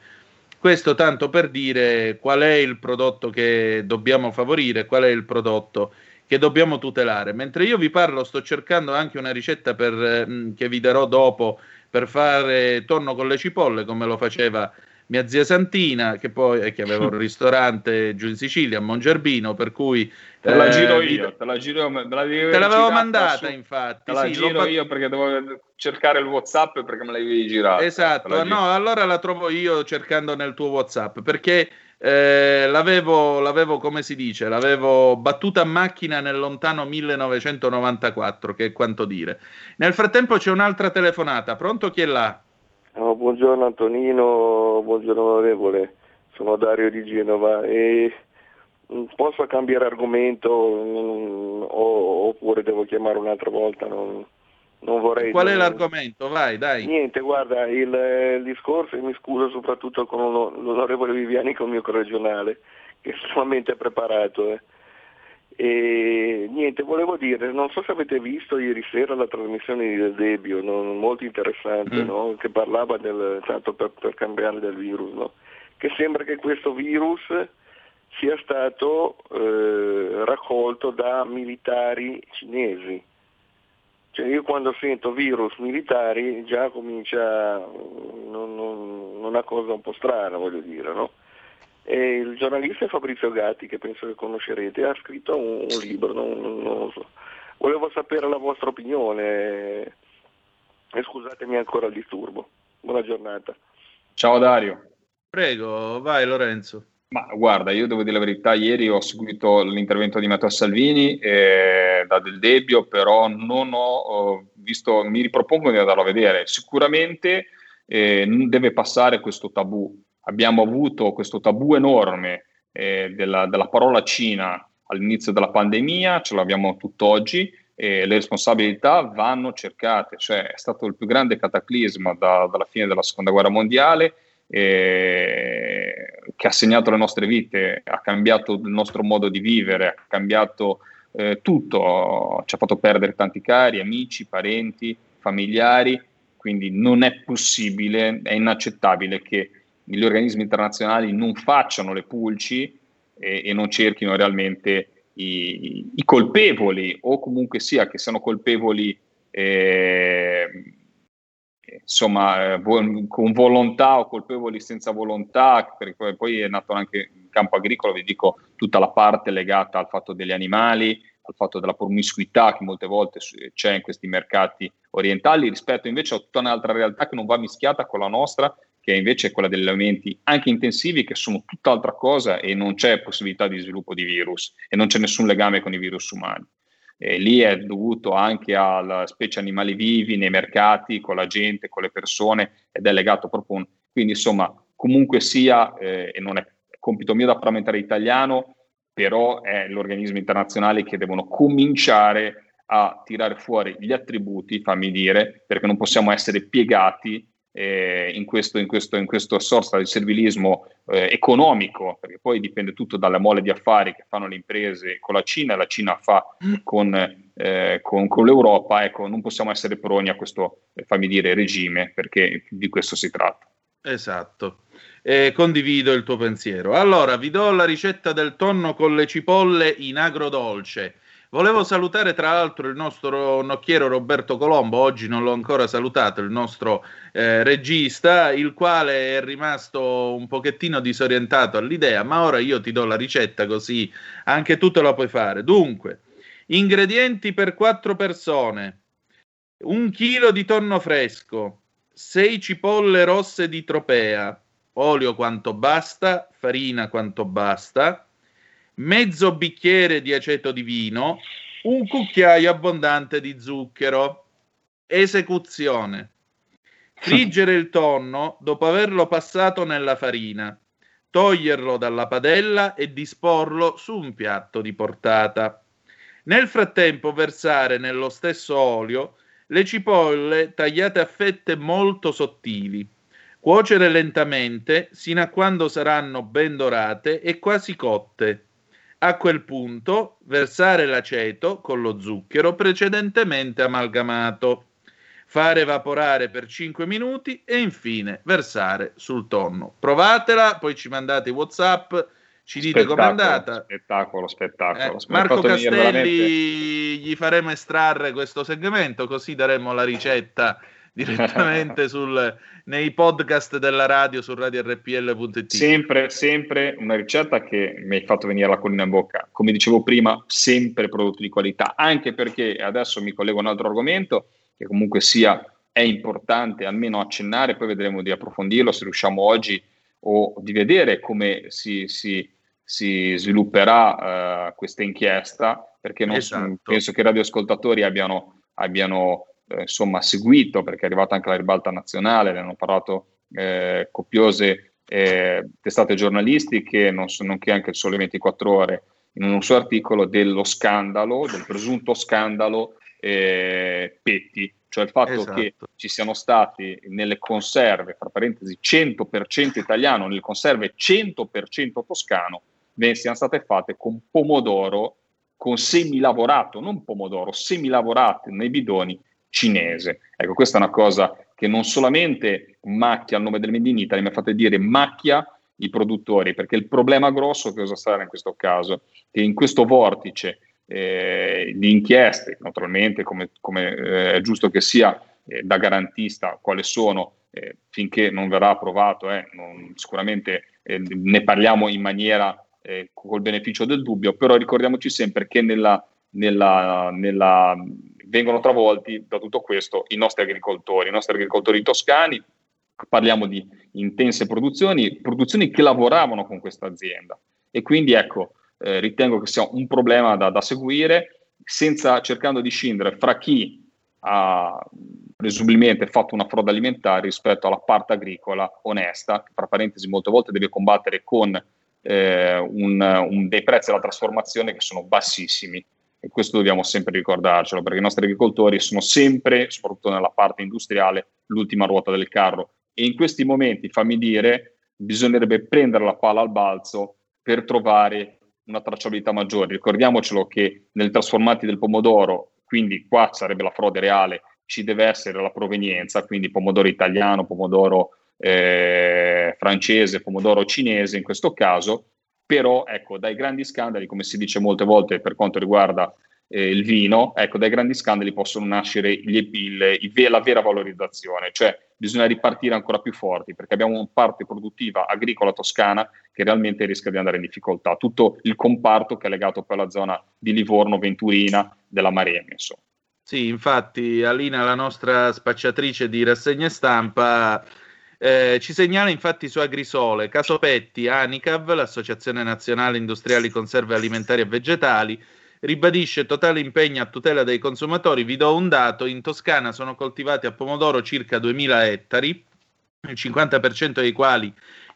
Questo tanto per dire qual è il prodotto che dobbiamo favorire, qual è il prodotto che dobbiamo tutelare. Mentre io vi parlo sto cercando anche una ricetta per, eh, che vi darò dopo per fare tonno con le cipolle, come lo faceva mia zia Santina, che poi eh, che aveva un ristorante giù in Sicilia, a Mongerbino, per cui... Te la giro io, te la giro io. Te l'avevo mandata, infatti. Te la giro io perché dovevo cercare il WhatsApp perché me l'avevi girata. Esatto, no, allora la trovo io cercando nel tuo WhatsApp, perché eh, l'avevo, l'avevo, come si dice, l'avevo battuta a macchina nel lontano millenovecentonovantaquattro, che è quanto dire. Nel frattempo c'è un'altra telefonata. Pronto, chi è là? Oh, buongiorno Antonino, buongiorno onorevole, sono Dario di Genova e... Posso cambiare argomento mh, o, oppure devo chiamare un'altra volta? Non, non vorrei. Qual è non... l'argomento? Vai, dai. Niente, guarda, il, il discorso, e mi scuso soprattutto con l'onorevole Viviani, con il mio corregionale, che è estremamente preparato. Eh. E niente, volevo dire, non so se avete visto ieri sera la trasmissione di Del Debbio, non, molto interessante, mm. no? Che parlava del, tanto per, per cambiare del virus, no? Che sembra che questo virus sia stato eh, raccolto da militari cinesi. Cioè io quando sento virus militari già comincia non, non, una cosa un po' strana, voglio dire, no? E il giornalista Fabrizio Gatti, che penso che conoscerete, ha scritto un, un libro, non, non lo so. Volevo sapere la vostra opinione e scusatemi ancora il disturbo. Buona giornata. Ciao Dario. Prego, vai Lorenzo. Ma guarda, io devo dire la verità, ieri ho seguito l'intervento di Matteo Salvini eh, da Del Debbio, però non ho, ho visto, mi ripropongo di andarlo a vedere. Sicuramente eh, deve passare questo tabù. Abbiamo avuto questo tabù enorme eh, della, della parola Cina all'inizio della pandemia, ce l'abbiamo tutt'oggi, e le responsabilità vanno cercate. Cioè è stato il più grande cataclisma da, dalla fine della Seconda Guerra Mondiale, Eh, che ha segnato le nostre vite, ha cambiato il nostro modo di vivere, ha cambiato eh, tutto, ci ha fatto perdere tanti cari, amici, parenti, familiari, quindi non è possibile, è inaccettabile che gli organismi internazionali non facciano le pulci e, e non cerchino realmente i, i colpevoli, o comunque sia che siano colpevoli eh, insomma con volontà o colpevoli senza volontà, perché poi è nato anche in campo agricolo, vi dico, tutta la parte legata al fatto degli animali, al fatto della promiscuità che molte volte c'è in questi mercati orientali, rispetto invece a tutta un'altra realtà che non va mischiata con la nostra, che è invece quella degli allevamenti anche intensivi, che sono tutt'altra cosa e non c'è possibilità di sviluppo di virus e non c'è nessun legame con i virus umani. E lì è dovuto anche alla specie animali vivi nei mercati, con la gente, con le persone, ed è legato proprio un... quindi insomma comunque sia eh, e non è compito mio da parlamentare italiano, però è gli organismi internazionali che devono cominciare a tirare fuori gli attributi, fammi dire, perché non possiamo essere piegati eh, in questo, in questo, in questo sorta di servilismo eh, economico, perché poi dipende tutto dalle mole di affari che fanno le imprese con la Cina e la Cina fa con, eh, con, con l'Europa. Ecco, non possiamo essere proni a questo, eh, fammi dire, regime, perché di questo si tratta. Esatto. Eh, condivido il tuo pensiero. Allora, vi do la ricetta del tonno con le cipolle in agrodolce. Volevo salutare tra l'altro il nostro nocchiero Roberto Colombo, oggi non l'ho ancora salutato, il nostro eh, regista, il quale è rimasto un pochettino disorientato all'idea, ma ora io ti do la ricetta così anche tu te la puoi fare. Dunque, ingredienti per quattro persone: un chilo di tonno fresco, sei cipolle rosse di Tropea, olio quanto basta, farina quanto basta, mezzo bicchiere di aceto di vino, un cucchiaio abbondante di zucchero. Esecuzione. Friggere il tonno dopo averlo passato nella farina, toglierlo dalla padella e disporlo su un piatto di portata. Nel frattempo versare nello stesso olio le cipolle tagliate a fette molto sottili. Cuocere lentamente sino a quando saranno ben dorate e quasi cotte. A quel punto versare l'aceto con lo zucchero precedentemente amalgamato. Fare evaporare per cinque minuti e infine versare sul tonno. Provatela, poi ci mandate i WhatsApp, ci dite com'è andata. Spettacolo, spettacolo. Eh, Marco Castelli veramente... gli faremo estrarre questo segmento, così daremo la ricetta direttamente sul, nei podcast della radio su radio erre pi elle punto it. Sempre, sempre una ricetta che mi ha fatto venire la collina in bocca. Come dicevo prima, sempre prodotti di qualità, anche perché adesso mi collego a un altro argomento che comunque sia è importante almeno accennare, poi vedremo di approfondirlo se riusciamo oggi o di vedere come si, si, si svilupperà uh, questa inchiesta, perché non, esatto. penso che i radioascoltatori abbiano, abbiano Eh, insomma seguito, perché è arrivata anche la ribalta nazionale, ne hanno parlato eh, copiose eh, testate giornalistiche, non so, nonché anche il Sole ventiquattro ore in un suo articolo dello scandalo, del presunto scandalo eh, Petti, cioè il fatto esatto. che ci siano stati nelle conserve, fra parentesi cento per cento italiano, nelle conserve cento per cento toscano, ne siano state fatte con pomodoro, con semilavorato, non pomodoro, semilavorato nei bidoni cinese. Ecco, questa è una cosa che non solamente macchia il nome del Made in Italy, ma fate dire macchia i produttori, perché il problema grosso che cosa sarà in questo caso? Che in questo vortice eh, di inchieste, naturalmente come, come eh, è giusto che sia eh, da garantista, quale sono, eh, finché non verrà approvato, eh, non, sicuramente eh, ne parliamo in maniera eh, col beneficio del dubbio, però ricordiamoci sempre che nella, nella, nella vengono travolti da tutto questo i nostri agricoltori, i nostri agricoltori toscani, parliamo di intense produzioni, produzioni che lavoravano con questa azienda, e quindi ecco, eh, ritengo che sia un problema da, da seguire, senza, cercando di scindere fra chi ha presumibilmente fatto una frode alimentare rispetto alla parte agricola onesta, che tra parentesi molte volte deve combattere con eh, un, un, dei prezzi alla trasformazione che sono bassissimi. E questo dobbiamo sempre ricordarcelo, perché i nostri agricoltori sono sempre, soprattutto nella parte industriale, l'ultima ruota del carro. E in questi momenti, fammi dire, bisognerebbe prendere la palla al balzo per trovare una tracciabilità maggiore. Ricordiamocelo che nel trasformati del pomodoro, quindi qua sarebbe la frode reale, ci deve essere la provenienza, quindi pomodoro italiano, pomodoro eh, francese, pomodoro cinese in questo caso. Però ecco, dai grandi scandali, come si dice molte volte per quanto riguarda eh, il vino, ecco, dai grandi scandali possono nascere gli, il, il, la vera valorizzazione, cioè bisogna ripartire ancora più forti, perché abbiamo una parte produttiva agricola toscana che realmente rischia di andare in difficoltà, tutto il comparto che è legato poi alla zona di Livorno, Venturina, della Maremma, insomma. Sì, infatti Alina, la nostra spacciatrice di rassegna stampa, Eh, ci segnala infatti su Agrisole, caso Petti, ANICAV, l'Associazione Nazionale Industriali Conserve Alimentari e Vegetali, ribadisce totale impegno a tutela dei consumatori. Vi do un dato: in Toscana sono coltivati a pomodoro circa duemila ettari, il cinquanta per cento dei quali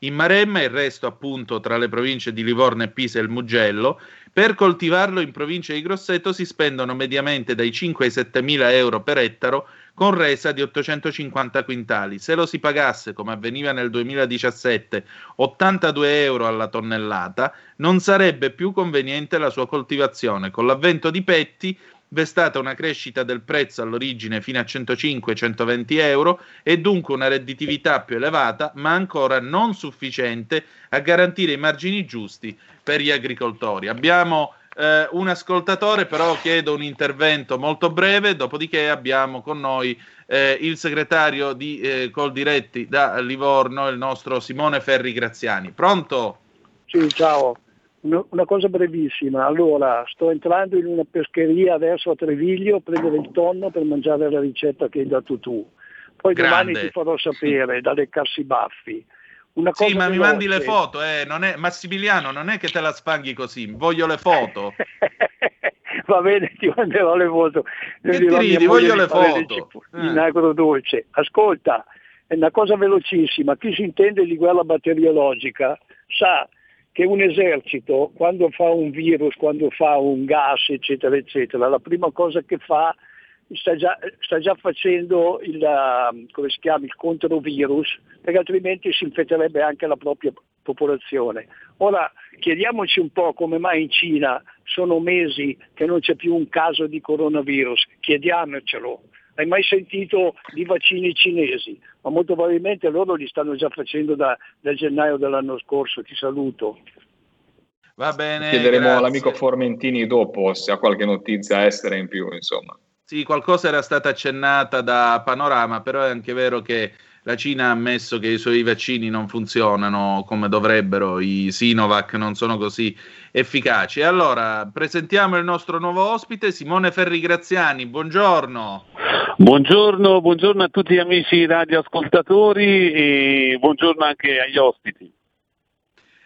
in Maremma e il resto appunto tra le province di Livorno e Pisa e il Mugello. Per coltivarlo in provincia di Grosseto si spendono mediamente dai cinque ai sette mila euro per ettaro, con resa di ottocentocinquanta quintali. Se lo si pagasse, come avveniva nel duemiladiciassette, ottantadue euro alla tonnellata, non sarebbe più conveniente la sua coltivazione. Con l'avvento di Petti v'è stata una crescita del prezzo all'origine fino a centocinque centoventi euro e dunque una redditività più elevata, ma ancora non sufficiente a garantire i margini giusti per gli agricoltori. Abbiamo eh, un ascoltatore, però chiedo un intervento molto breve, dopodiché abbiamo con noi eh, il segretario di eh, Coldiretti da Livorno, il nostro Simone Ferri Graziani. Pronto? Sì, ciao. Una cosa brevissima, allora sto entrando in una pescheria adesso a Treviglio a prendere il tonno per mangiare la ricetta che hai dato tu, poi Grande. Domani ti farò sapere da leccarsi i baffi. Una cosa sì, ma veloce. Mi mandi le foto, eh. Non è... Massimiliano, non è che te la sfanghi così, voglio le foto. Va bene, ti manderò le foto. Che ti ridi, voglio le foto. Eh. In agrodolce, ascolta, è una cosa velocissima, chi si intende di guerra batteriologica sa che un esercito, quando fa un virus, quando fa un gas, eccetera, eccetera, la prima cosa che fa, sta già, sta già facendo il, come si chiama, il controvirus, perché altrimenti si infetterebbe anche la propria popolazione. Ora, chiediamoci un po' come mai in Cina sono mesi che non c'è più un caso di coronavirus, chiediamocelo. Hai mai sentito di vaccini cinesi? Ma molto probabilmente loro li stanno già facendo da, da gennaio dell'anno scorso. Ti saluto. Va bene. Chiederemo grazie. All'amico Formentini dopo se ha qualche notizia estera in più, insomma. Sì, qualcosa era stata accennata da Panorama, però è anche vero che la Cina ha ammesso che i suoi vaccini non funzionano come dovrebbero, i Sinovac non sono così efficaci. Allora, presentiamo il nostro nuovo ospite, Simone Ferri Graziani, buongiorno. Buongiorno, buongiorno a tutti gli amici radioascoltatori e buongiorno anche agli ospiti.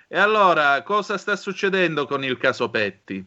E allora, cosa sta succedendo con il caso Petti?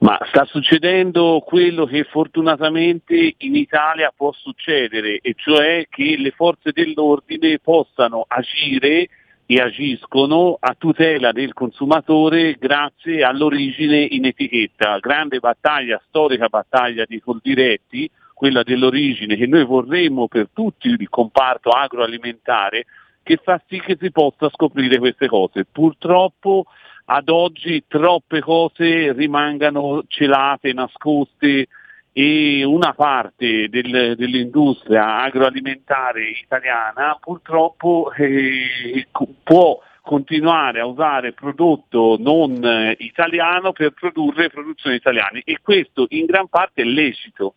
Ma sta succedendo quello che fortunatamente in Italia può succedere, e cioè che le forze dell'ordine possano agire e agiscono a tutela del consumatore grazie all'origine in etichetta. Grande battaglia, storica battaglia di Coldiretti, quella dell'origine che noi vorremmo per tutto il comparto agroalimentare, che fa sì che si possa scoprire queste cose. Purtroppo ad oggi troppe cose rimangano celate, nascoste, e una parte del, dell'industria agroalimentare italiana purtroppo eh, può continuare a usare prodotto non italiano per produrre produzioni italiane, e questo in gran parte è lecito.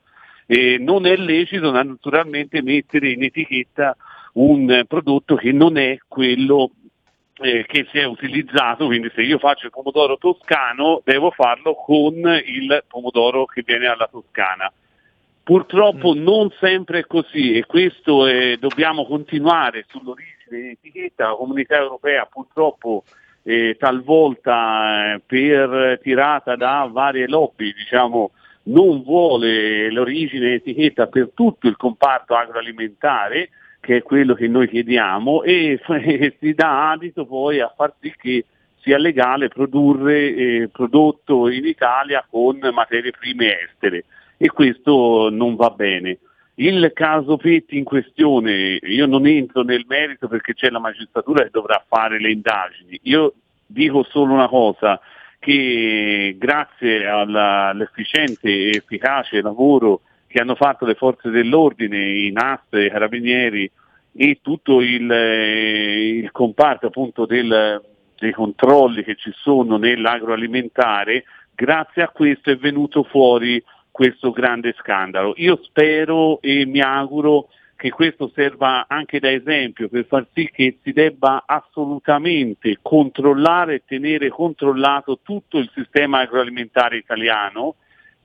Eh, non è lecito naturalmente mettere in etichetta un prodotto che non è quello Eh, che si è utilizzato, quindi se io faccio il pomodoro toscano devo farlo con il pomodoro che viene dalla Toscana. Purtroppo mm. non sempre è così, e questo eh, dobbiamo continuare sull'origine dell'etichetta. La Comunità Europea purtroppo eh, talvolta eh, per tirata da varie lobby, diciamo, non vuole l'origine dell'etichetta per tutto il comparto agroalimentare, che è quello che noi chiediamo, e si dà adito poi a far sì che sia legale produrre eh, prodotto in Italia con materie prime estere, e questo non va bene. Il caso Petti in questione, io non entro nel merito perché c'è la magistratura che dovrà fare le indagini. Io dico solo una cosa, che grazie alla, all'efficiente e efficace lavoro che hanno fatto le forze dell'ordine, i NAS, i carabinieri e tutto il, il comparto appunto del, dei controlli che ci sono nell'agroalimentare, grazie a questo è venuto fuori questo grande scandalo. Io spero e mi auguro che questo serva anche da esempio per far sì che si debba assolutamente controllare e tenere controllato tutto il sistema agroalimentare italiano,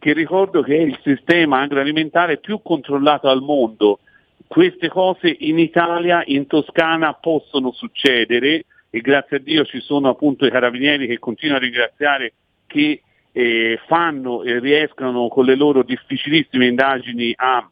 che ricordo che è il sistema agroalimentare più controllato al mondo. Queste cose in Italia, in Toscana, possono succedere, e grazie a Dio ci sono appunto i carabinieri, che continuo a ringraziare, che eh, fanno e riescono con le loro difficilissime indagini a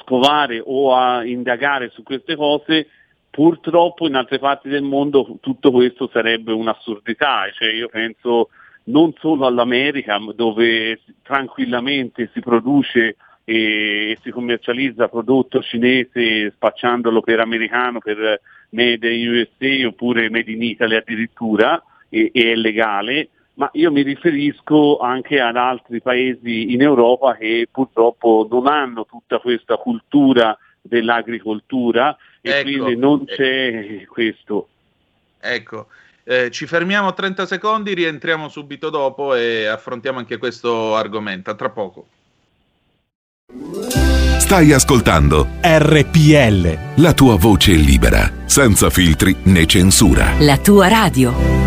scovare o a indagare su queste cose. Purtroppo in altre parti del mondo tutto questo sarebbe un'assurdità, cioè io penso non solo all'America, dove tranquillamente si produce e si commercializza prodotto cinese spacciandolo per americano, per Made in U S A oppure Made in Italy addirittura, e, e è legale, ma io mi riferisco anche ad altri paesi in Europa che purtroppo non hanno tutta questa cultura dell'agricoltura e ecco, quindi non c'è ecco. questo. Ecco, eh, ci fermiamo trenta secondi, rientriamo subito dopo e affrontiamo anche questo argomento. A tra poco. Stai ascoltando R P L, la tua voce libera, senza filtri né censura. La tua radio.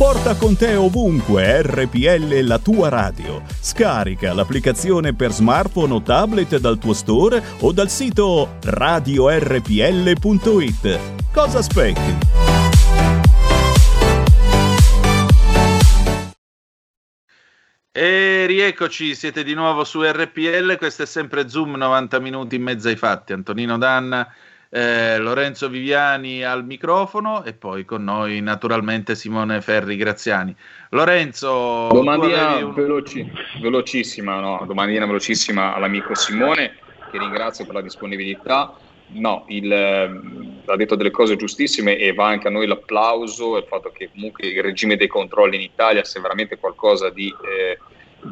Porta con te ovunque R P L, la tua radio. Scarica l'applicazione per smartphone o tablet dal tuo store o dal sito radio r p l punto i t. Cosa aspetti? E rieccoci, siete di nuovo su R P L, questo è sempre Zoom, novanta minuti in mezzo ai fatti. Antonino Danna, eh, Lorenzo Viviani al microfono e poi con noi naturalmente Simone Ferri Graziani. Lorenzo, domandina un... veloci, velocissima, no? domandina velocissima all'amico Simone, che ringrazio per la disponibilità. No, il, ha detto delle cose giustissime e va anche a noi l'applauso, il fatto che comunque il regime dei controlli in Italia sia veramente qualcosa di, eh,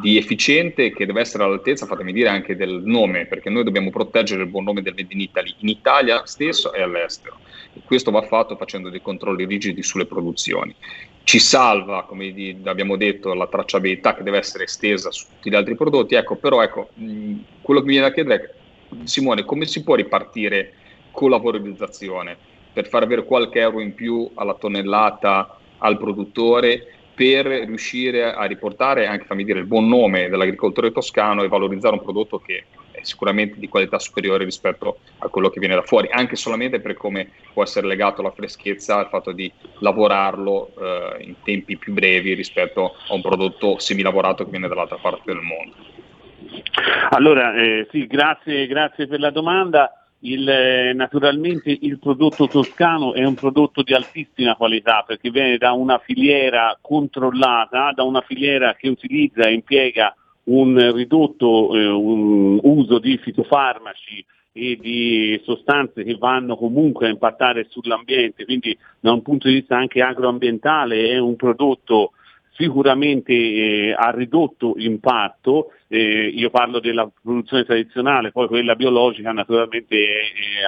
di efficiente, che deve essere all'altezza, fatemi dire, anche del nome, perché noi dobbiamo proteggere il buon nome del Made in Italy in Italia stesso e all'estero, e questo va fatto facendo dei controlli rigidi sulle produzioni. Ci salva, come abbiamo detto, la tracciabilità che deve essere estesa su tutti gli altri prodotti, ecco, però ecco, mh, quello che mi viene da chiedere è: Simone, come si può ripartire con la valorizzazione per far avere qualche euro in più alla tonnellata al produttore, per riuscire a riportare anche, fammi dire, il buon nome dell'agricoltore toscano e valorizzare un prodotto che è sicuramente di qualità superiore rispetto a quello che viene da fuori, anche solamente per come può essere legato alla freschezza, al fatto di lavorarlo eh, in tempi più brevi rispetto a un prodotto semilavorato che viene dall'altra parte del mondo? Allora, eh, sì, grazie, grazie per la domanda. Il, eh, naturalmente il prodotto toscano è un prodotto di altissima qualità, perché viene da una filiera controllata, da una filiera che utilizza e impiega un ridotto eh, un uso di fitofarmaci e di sostanze che vanno comunque a impattare sull'ambiente, quindi da un punto di vista anche agroambientale è un prodotto sicuramente eh, ha ridotto impatto. Eh, io parlo della produzione tradizionale, poi quella biologica naturalmente è, è,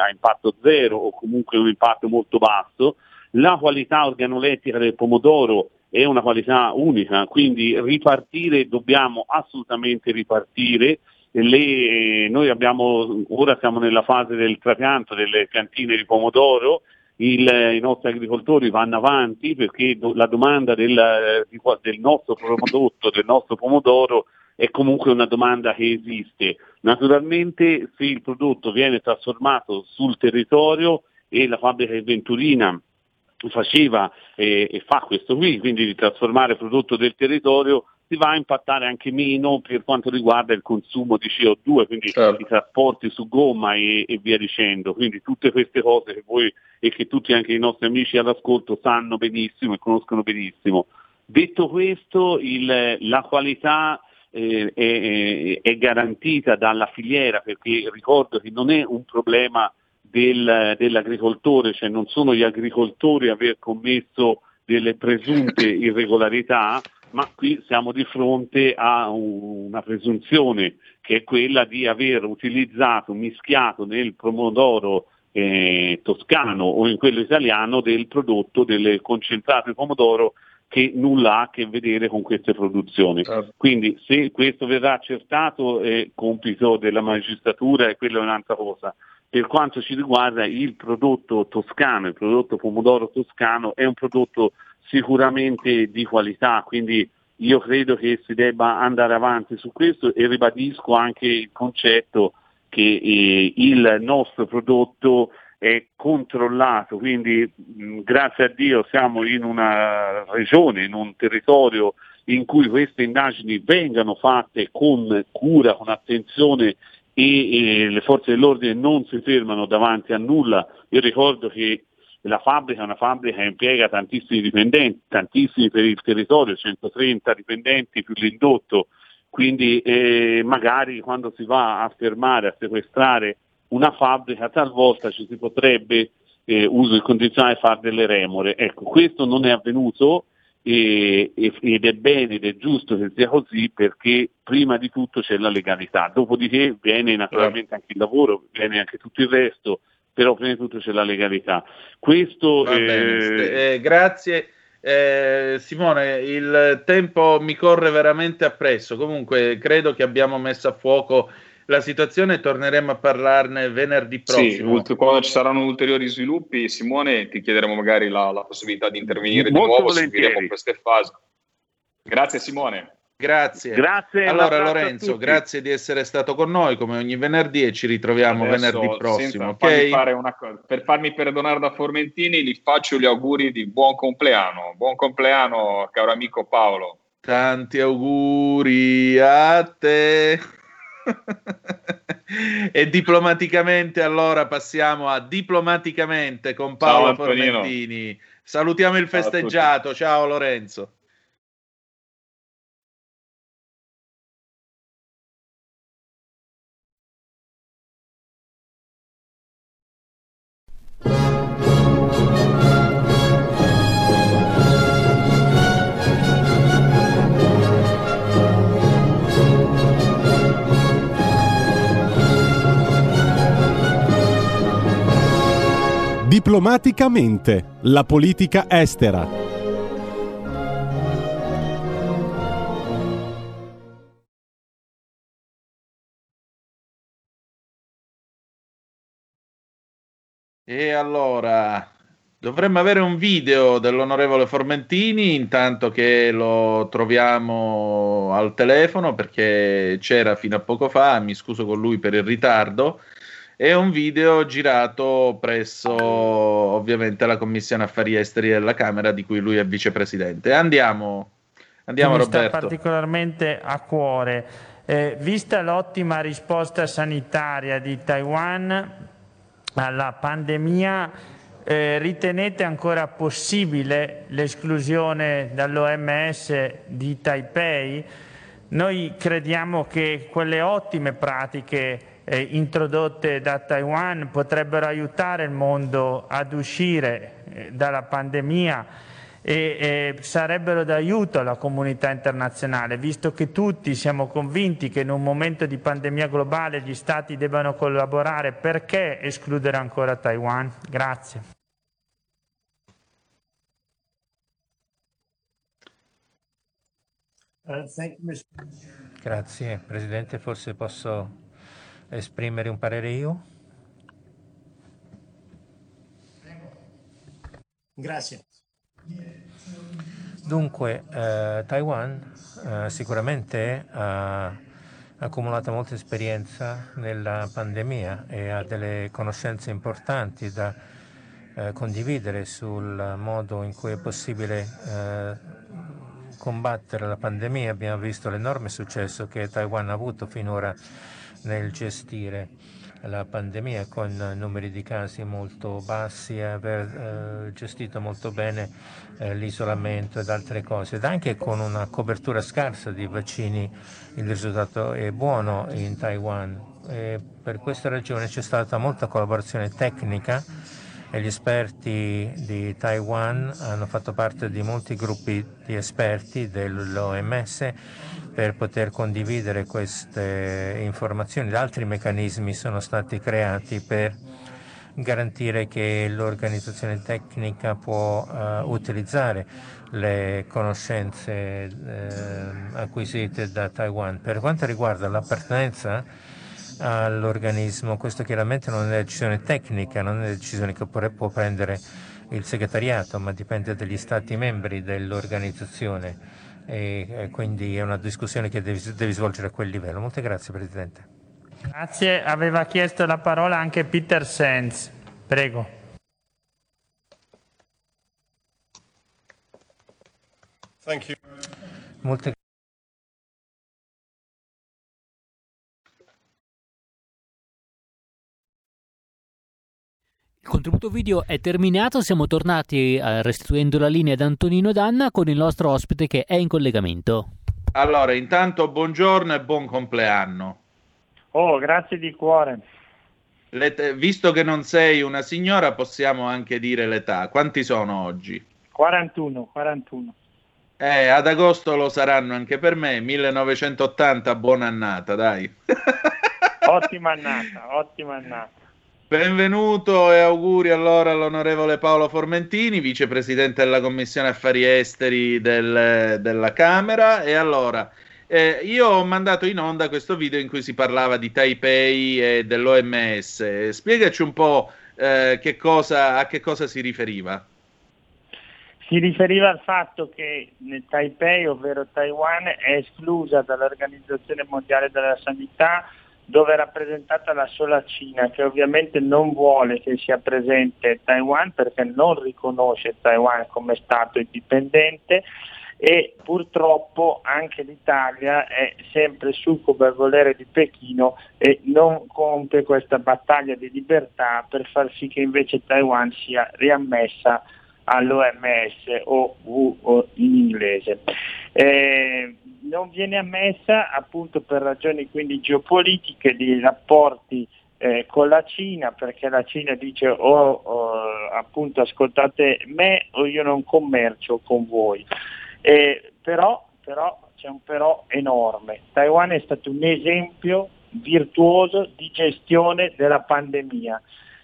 ha impatto zero o comunque un impatto molto basso. La qualità organolettica del pomodoro è una qualità unica, quindi ripartire, dobbiamo assolutamente ripartire. Le, eh, noi abbiamo, ora siamo nella fase del trapianto delle piantine di pomodoro. Il, i nostri agricoltori vanno avanti perché do, la domanda del, del nostro prodotto, del nostro pomodoro, è comunque una domanda che esiste. Naturalmente se il prodotto viene trasformato sul territorio, e la fabbrica di Venturina faceva eh, e fa questo qui, quindi di trasformare il prodotto del territorio, si va a impattare anche meno per quanto riguarda il consumo di C O due, quindi certo. I trasporti su gomma e, e via dicendo. Quindi tutte queste cose che voi e che tutti anche i nostri amici all'ascolto sanno benissimo e conoscono benissimo. Detto questo, il, la qualità Eh, è, è garantita dalla filiera, perché ricordo che non è un problema del, dell'agricoltore, cioè non sono gli agricoltori a aver commesso delle presunte irregolarità, ma qui siamo di fronte a un, una presunzione che è quella di aver utilizzato, mischiato nel pomodoro eh, toscano o in quello italiano del prodotto, del concentrato di pomodoro, che nulla ha a che vedere con queste produzioni. Certo. Quindi se questo verrà accertato è compito della magistratura, e quella è un'altra cosa. Per quanto ci riguarda, il prodotto toscano, il prodotto pomodoro toscano è un prodotto sicuramente di qualità, quindi io credo che si debba andare avanti su questo, e ribadisco anche il concetto che eh, il nostro prodotto è controllato, quindi mh, grazie a Dio siamo in una regione, in un territorio in cui queste indagini vengano fatte con cura, con attenzione, e, e le forze dell'ordine non si fermano davanti a nulla. Io ricordo che la fabbrica è una fabbrica che impiega tantissimi dipendenti, tantissimi per il territorio, centotrenta dipendenti più l'indotto, quindi eh, magari quando si va a fermare, a sequestrare una fabbrica, talvolta ci si potrebbe, eh, uso il condizionale, fare delle remore. Ecco, questo non è avvenuto e, e, ed è bene ed è giusto che sia così, perché prima di tutto c'è la legalità, dopodiché viene naturalmente anche il lavoro, viene anche tutto il resto, però prima di tutto c'è la legalità. Questo Va bene, eh... Eh, grazie eh, Simone, il tempo mi corre veramente appresso, comunque credo che abbiamo messo a fuoco la situazione, torneremo a parlarne venerdì prossimo. Sì, quando ci saranno ulteriori sviluppi, Simone, ti chiederemo magari la, la possibilità di intervenire molto di nuovo, seguiremo queste fasi. Grazie Simone. Grazie. Grazie. Allora Lorenzo, grazie di essere stato con noi come ogni venerdì e ci ritroviamo adesso, venerdì prossimo. Okay? Fare una cosa, per farmi perdonare da Formentini, gli faccio gli auguri di buon compleanno. Buon compleanno, caro amico Paolo. Tanti auguri a te. E diplomaticamente allora passiamo a diplomaticamente con Paolo ciao, Formentini. Salutiamo il festeggiato, ciao Lorenzo. Diplomaticamente, la politica estera. E allora, dovremmo avere un video dell'onorevole Formentini, intanto che lo troviamo al telefono, perché c'era fino a poco fa, mi scuso con lui per il ritardo. È un video girato presso ovviamente la Commissione Affari Esteri della Camera, di cui lui è vicepresidente. Andiamo, andiamo Roberto. Mi sta particolarmente a cuore. Eh, vista l'ottima risposta sanitaria di Taiwan alla pandemia, eh, ritenete ancora possibile l'esclusione dall'O M S di Taipei? Noi crediamo che quelle ottime pratiche Eh, introdotte da Taiwan potrebbero aiutare il mondo ad uscire eh, dalla pandemia e eh, sarebbero d'aiuto alla comunità internazionale, visto che tutti siamo convinti che in un momento di pandemia globale gli Stati debbano collaborare, perché escludere ancora Taiwan? Grazie. Grazie Presidente, forse posso esprimere un parere io? Grazie. Dunque, eh, Taiwan eh, sicuramente ha accumulato molta esperienza nella pandemia e ha delle conoscenze importanti da eh, condividere sul modo in cui è possibile eh, combattere la pandemia. Abbiamo visto l'enorme successo che Taiwan ha avuto finora nel gestire la pandemia, con numeri di casi molto bassi, e aver eh, gestito molto bene eh, l'isolamento ed altre cose, ed anche con una copertura scarsa di vaccini il risultato è buono in Taiwan, e per questa ragione c'è stata molta collaborazione tecnica e gli esperti di Taiwan hanno fatto parte di molti gruppi di esperti dell'O M S per poter condividere queste informazioni. Altri meccanismi sono stati creati per garantire che l'organizzazione tecnica può uh, utilizzare le conoscenze uh, acquisite da Taiwan. Per quanto riguarda l'appartenenza all'organismo, questo chiaramente non è una decisione tecnica, non è una decisione che può prendere il segretariato, ma dipende dagli Stati membri dell'organizzazione. E quindi è una discussione che devi, devi svolgere a quel livello. Molte grazie Presidente. Grazie, aveva chiesto la parola anche Peter Sands. Prego. Thank you. Molte... Il contributo video è terminato, siamo tornati restituendo la linea ad Antonino Danna con il nostro ospite che è in collegamento. Allora, intanto buongiorno e buon compleanno. Oh, grazie di cuore. L'età, visto che non sei una signora, possiamo anche dire l'età. Quanti sono oggi? quarantuno. Eh, ad agosto lo saranno anche per me, millenovecentottanta, buona annata, dai. Ottima annata, ottima annata. Benvenuto e auguri allora all'onorevole Paolo Formentini, vicepresidente della Commissione Affari Esteri del, della Camera. E allora, eh, io ho mandato in onda questo video in cui si parlava di Taipei e dell'O M S. Spiegaci un po' eh, che cosa, a che cosa si riferiva. Si riferiva al fatto che Taipei, ovvero Taiwan, è esclusa dall'Organizzazione Mondiale della Sanità, dove è rappresentata la sola Cina, che ovviamente non vuole che sia presente Taiwan perché non riconosce Taiwan come Stato indipendente, e purtroppo anche l'Italia è sempre succuba al volere di Pechino e non compie questa battaglia di libertà per far sì che invece Taiwan sia riammessa all'O M S o W H O in inglese. Eh, non viene ammessa appunto per ragioni quindi geopolitiche, di rapporti eh, con la Cina, perché la Cina dice o oh, oh, appunto ascoltate me o io non commercio con voi. Eh, però, però c'è un però enorme. Taiwan è stato un esempio virtuoso di gestione della pandemia.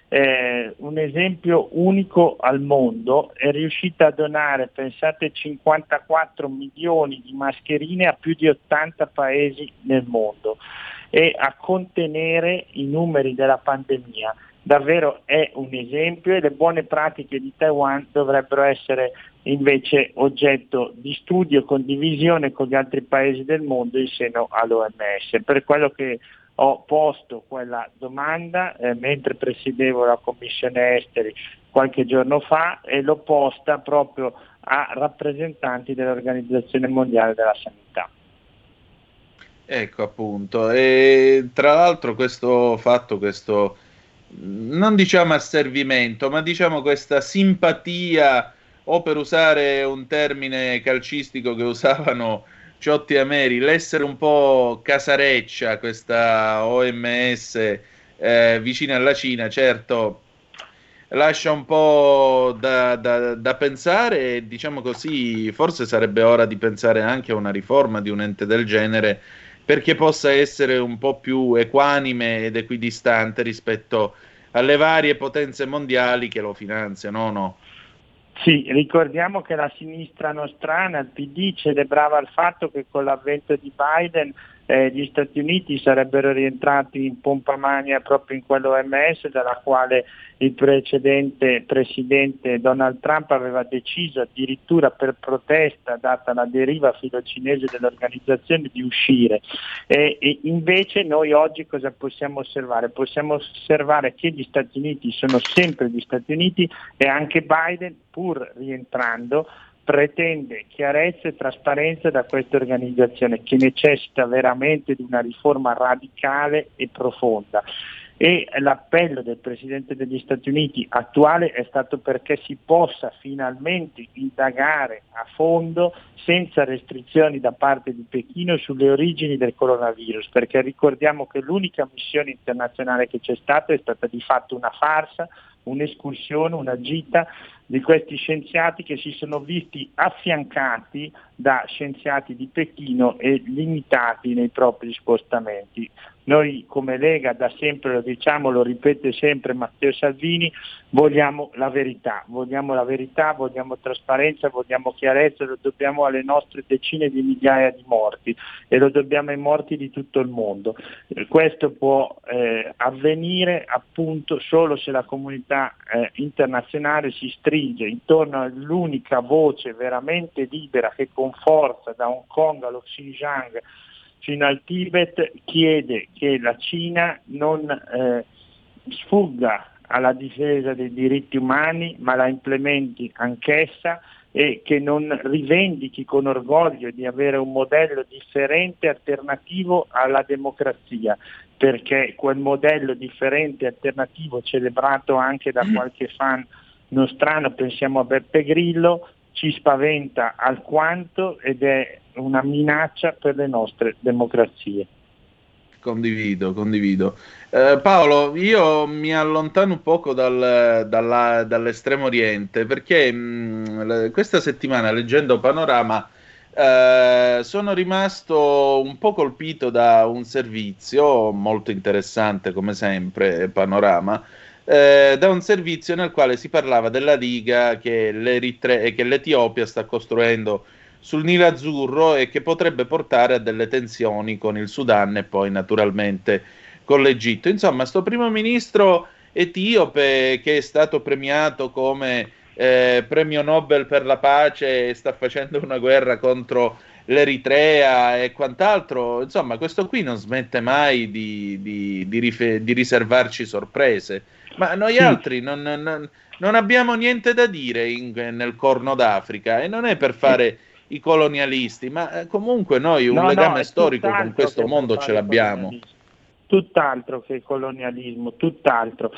Eh, un esempio unico al mondo, è riuscita a donare, pensate, cinquantaquattro milioni di mascherine a più di ottanta paesi nel mondo e a contenere i numeri della pandemia. Davvero è un esempio e le buone pratiche di Taiwan dovrebbero essere invece oggetto di studio e condivisione con gli altri paesi del mondo in seno all'O M S. Per quello che ho posto quella domanda eh, mentre presiedevo la Commissione Esteri qualche giorno fa, e l'ho posta proprio a rappresentanti dell'Organizzazione Mondiale della Sanità. Ecco appunto, e tra l'altro questo fatto, questo non diciamo asservimento, ma diciamo questa simpatia, o per usare un termine calcistico che usavano Ciotti e Ameri, l'essere un po' casareccia questa O M S eh, vicina alla Cina, certo lascia un po' da, da, da pensare, e diciamo così forse sarebbe ora di pensare anche a una riforma di un ente del genere perché possa essere un po' più equanime ed equidistante rispetto alle varie potenze mondiali che lo finanziano, no? no. Sì, ricordiamo che la sinistra nostrana, il P D, celebrava il fatto che con l'avvento di Biden eh, gli Stati Uniti sarebbero rientrati in pompa magna proprio in quell'O M S dalla quale il precedente presidente Donald Trump aveva deciso, addirittura per protesta data la deriva filocinese dell'organizzazione, di uscire. E, e invece noi oggi cosa possiamo osservare? Possiamo osservare che gli Stati Uniti sono sempre gli Stati Uniti, e anche Biden, pur rientrando, pretende chiarezza e trasparenza da questa organizzazione, che necessita veramente di una riforma radicale e profonda. E l'appello del Presidente degli Stati Uniti attuale è stato perché si possa finalmente indagare a fondo, senza restrizioni da parte di Pechino, sulle origini del coronavirus, perché ricordiamo che l'unica missione internazionale che c'è stata è stata di fatto una farsa, un'escursione, una gita di questi scienziati che si sono visti affiancati da scienziati di Pechino e limitati nei propri spostamenti. Noi come Lega da sempre lo diciamo, lo ripete sempre Matteo Salvini, vogliamo la verità, vogliamo la verità, vogliamo trasparenza, vogliamo chiarezza, lo dobbiamo alle nostre decine di migliaia di morti e lo dobbiamo ai morti di tutto il mondo. Questo può eh, avvenire appunto solo se la comunità eh, internazionale si stringe intorno all'unica voce veramente libera che con forza, da Hong Kong allo Xinjiang fino al Tibet, chiede che la Cina non eh, sfugga alla difesa dei diritti umani, ma la implementi anch'essa e che non rivendichi con orgoglio di avere un modello differente, alternativo alla democrazia, perché quel modello differente, alternativo, celebrato anche da qualche fan nostrano, pensiamo a Beppe Grillo, ci spaventa alquanto ed è una minaccia per le nostre democrazie. Condivido, condivido. Eh, Paolo, io mi allontano un poco dal, dalla, dall'Estremo Oriente perché mh, questa settimana, leggendo Panorama, eh, sono rimasto un po' colpito da un servizio molto interessante, come sempre, Panorama, eh, da un servizio nel quale si parlava della diga che, l'Eritre- che l'Etiopia sta costruendo sul Nilo Azzurro e che potrebbe portare a delle tensioni con il Sudan e poi naturalmente con l'Egitto. Insomma, sto primo ministro etiope che è stato premiato come eh, premio Nobel per la pace e sta facendo una guerra contro l'Eritrea e quant'altro, insomma, questo qui non smette mai di, di, di, rife- di riservarci sorprese. Ma noi sì. altri non, non, non abbiamo niente da dire in, nel Corno d'Africa, e non è per fare... i colonialisti, ma comunque noi un no, legame no, storico con questo mondo ce l'abbiamo. Tutt'altro che colonialismo, tutt'altro.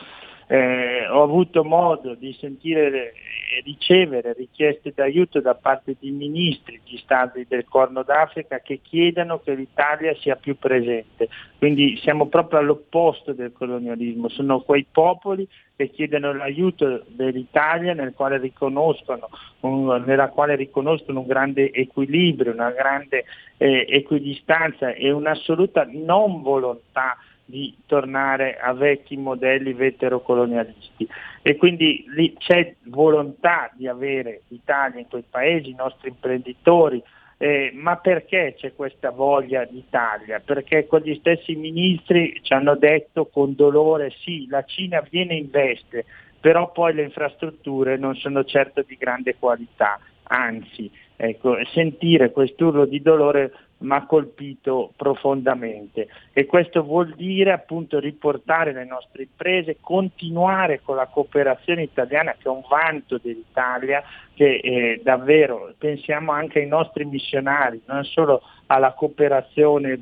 Eh, ho avuto modo di sentire e ricevere richieste d'aiuto da parte di ministri di stati del Corno d'Africa che chiedono che l'Italia sia più presente, quindi siamo proprio all'opposto del colonialismo, sono quei popoli che chiedono l'aiuto dell'Italia nel quale riconoscono un, nella quale riconoscono un grande equilibrio, una grande eh, equidistanza e un'assoluta non volontà di tornare a vecchi modelli veterocolonialisti, e quindi lì c'è volontà di avere l'Italia in quei paesi, i nostri imprenditori, eh, ma perché c'è questa voglia d'Italia? Perché quegli stessi ministri ci hanno detto con dolore sì, la Cina viene e investe, però poi le infrastrutture non sono certo di grande qualità, anzi, ecco, sentire quest'urlo di dolore mi ha colpito profondamente, e questo vuol dire appunto riportare le nostre imprese, continuare con la cooperazione italiana che è un vanto dell'Italia, che eh, davvero pensiamo anche ai nostri missionari, non solo alla cooperazione,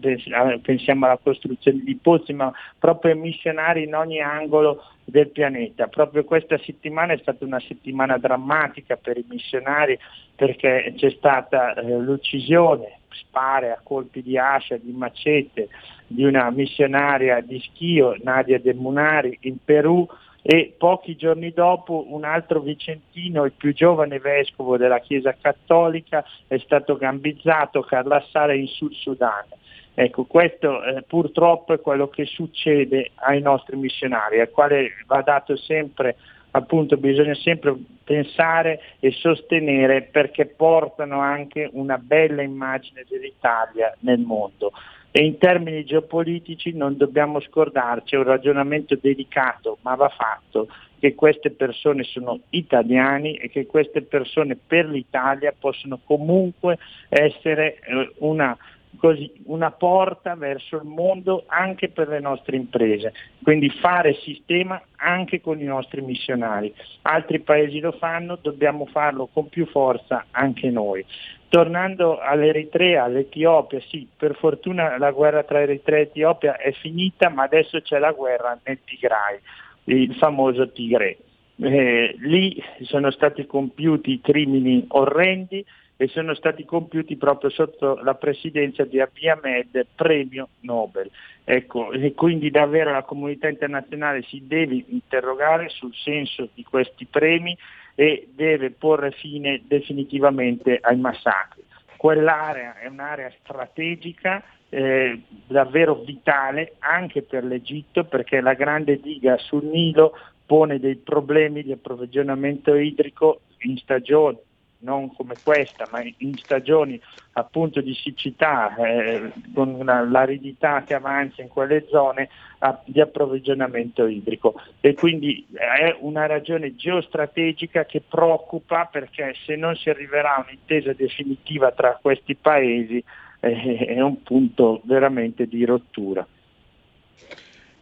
pensiamo alla costruzione di pozzi, ma proprio ai missionari in ogni angolo del pianeta. Proprio questa settimana è stata una settimana drammatica per i missionari, perché c'è stata eh, l'uccisione, spare a colpi di ascia, di macete, di una missionaria di Schio, Nadia De Munari, in Perù, e pochi giorni dopo un altro vicentino, il più giovane vescovo della Chiesa Cattolica, è stato gambizzato, Carlassare, in Sud Sudan. Ecco, questo eh, purtroppo è quello che succede ai nostri missionari, al quale va dato sempre, appunto, bisogna sempre pensare e sostenere, perché portano anche una bella immagine dell'Italia nel mondo. E in termini geopolitici non dobbiamo scordarci, è un ragionamento delicato, ma va fatto, che queste persone sono italiani e che queste persone per l'Italia possono comunque essere una Così, una porta verso il mondo anche per le nostre imprese, quindi fare sistema anche con i nostri missionari. Altri paesi lo fanno, dobbiamo farlo con più forza anche noi. Tornando all'Eritrea, all'Etiopia, sì, per fortuna la guerra tra Eritrea e Etiopia è finita, ma adesso c'è la guerra nel Tigray, il famoso Tigray. Eh, lì sono stati compiuti crimini orrendi e sono stati compiuti proprio sotto la presidenza di Abiy Ahmed, premio Nobel. Ecco, e quindi davvero la comunità internazionale si deve interrogare sul senso di questi premi e deve porre fine definitivamente ai massacri. Quell'area è un'area strategica, eh, davvero vitale anche per l'Egitto, perché la grande diga sul Nilo pone dei problemi di approvvigionamento idrico in stagioni, non come questa, ma in stagioni appunto di siccità, eh, con la, l'aridità che avanza in quelle zone, a, di approvvigionamento idrico, e quindi è una ragione geostrategica che preoccupa, perché se non si arriverà a un'intesa definitiva tra questi paesi eh, è un punto veramente di rottura.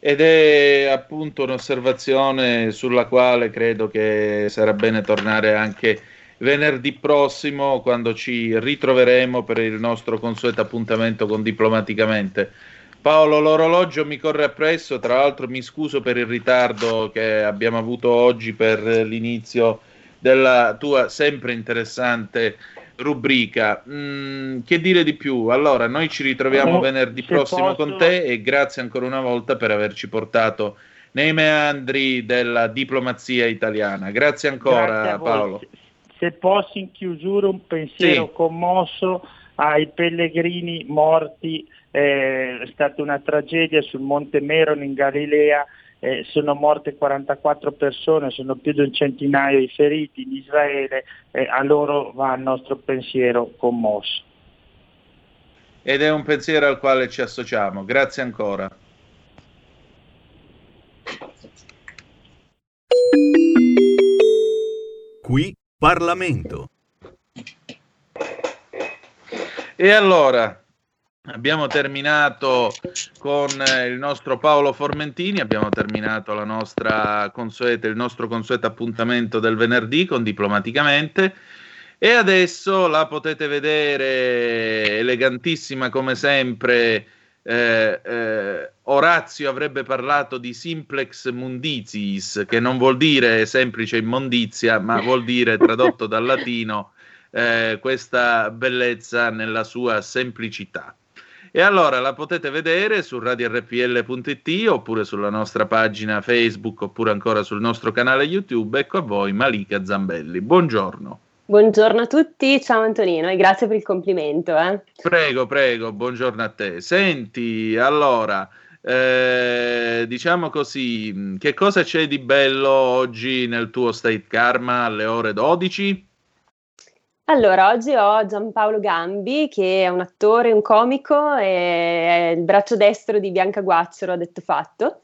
ed è appunto un'osservazione sulla quale credo che sarà bene tornare anche venerdì prossimo, quando ci ritroveremo per il nostro consueto appuntamento con Diplomaticamente. Paolo, l'orologio mi corre appresso, tra l'altro mi scuso per il ritardo che abbiamo avuto oggi per l'inizio della tua sempre interessante rubrica. Mm, che dire di più? Allora, noi ci ritroviamo eh, venerdì prossimo posso... con te, e grazie ancora una volta per averci portato nei meandri della diplomazia italiana. Grazie ancora, grazie Paolo. Se posso, in chiusura, un pensiero sì. commosso ai pellegrini morti. Eh, è stata una tragedia sul Monte Meron in Galilea. Eh, sono morte quarantaquattro persone, sono più di un centinaio i feriti in Israele, eh, a loro va il nostro pensiero commosso. Ed è un pensiero al quale ci associamo. Grazie ancora. Qui Parlamento. E allora... abbiamo terminato con il nostro Paolo Formentini, abbiamo terminato la nostra consueta, il nostro consueto appuntamento del venerdì con Diplomaticamente, e adesso la potete vedere elegantissima come sempre. Eh, eh, Orazio avrebbe parlato di simplex munditiis, che non vuol dire semplice immondizia, ma vuol dire, tradotto dal latino, eh, questa bellezza nella sua semplicità. E allora la potete vedere su radio erre pi elle punto it, oppure sulla nostra pagina Facebook, oppure ancora sul nostro canale YouTube. Ecco a voi Malika Zambelli. Buongiorno. Buongiorno a tutti, ciao Antonino, e grazie per il complimento. Eh. Prego, prego, buongiorno a te. Senti, allora, eh, diciamo così, che cosa c'è di bello oggi nel tuo State Karma alle ore dodici? Allora, oggi ho Giampaolo Gambi, che è un attore, un comico, e è il braccio destro di Bianca Guacciaro, a Detto Fatto.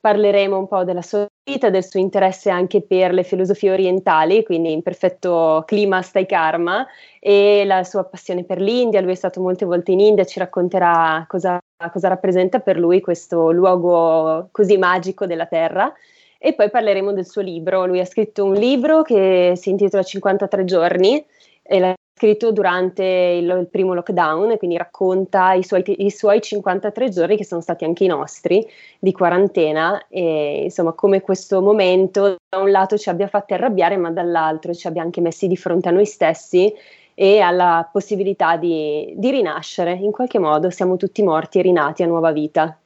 Parleremo un po' della sua vita, del suo interesse anche per le filosofie orientali, quindi in perfetto clima Stai Karma, e la sua passione per l'India. Lui è stato molte volte in India, ci racconterà cosa, cosa rappresenta per lui questo luogo così magico della terra. E poi parleremo del suo libro. Lui ha scritto un libro che si intitola cinquantatré giorni, e l'ha scritto durante il, il primo lockdown, quindi racconta i suoi, i suoi cinquantatré giorni, che sono stati anche i nostri, di quarantena, e insomma come questo momento da un lato ci abbia fatti arrabbiare, ma dall'altro ci abbia anche messi di fronte a noi stessi e alla possibilità di, di rinascere. In qualche modo siamo tutti morti e rinati a nuova vita.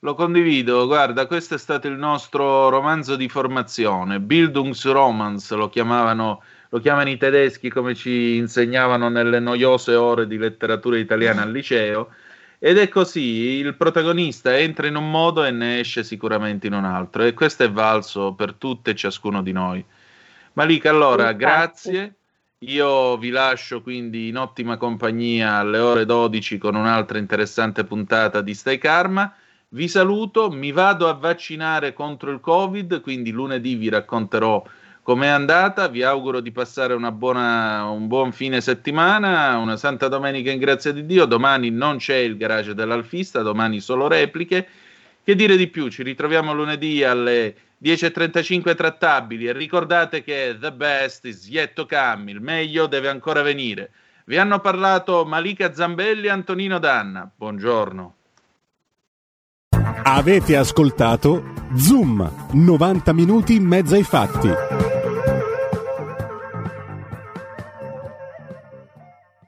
Lo condivido, guarda, questo è stato il nostro romanzo di formazione, Bildungsromanz lo chiamavano, lo chiamano i tedeschi, come ci insegnavano nelle noiose ore di letteratura italiana al liceo, ed è così, il protagonista entra in un modo e ne esce sicuramente in un altro, e questo è valso per tutte e ciascuno di noi. Malika, allora, grazie, io vi lascio quindi in ottima compagnia alle ore dodici con un'altra interessante puntata di Stai Karma. Vi saluto, mi vado a vaccinare contro il Covid, quindi lunedì vi racconterò com'è andata. Vi auguro di passare una buona, un buon fine settimana, una santa domenica in grazia di Dio. Domani non c'è il garage dell'Alfista, domani solo repliche. Che dire di più? Ci ritroviamo lunedì alle dieci e trentacinque trattabili, e ricordate che the best is yet to come, il meglio deve ancora venire. Vi hanno parlato Malika Zambelli e Antonino Danna. Buongiorno. Avete ascoltato Zoom, novanta minuti in mezzo ai fatti.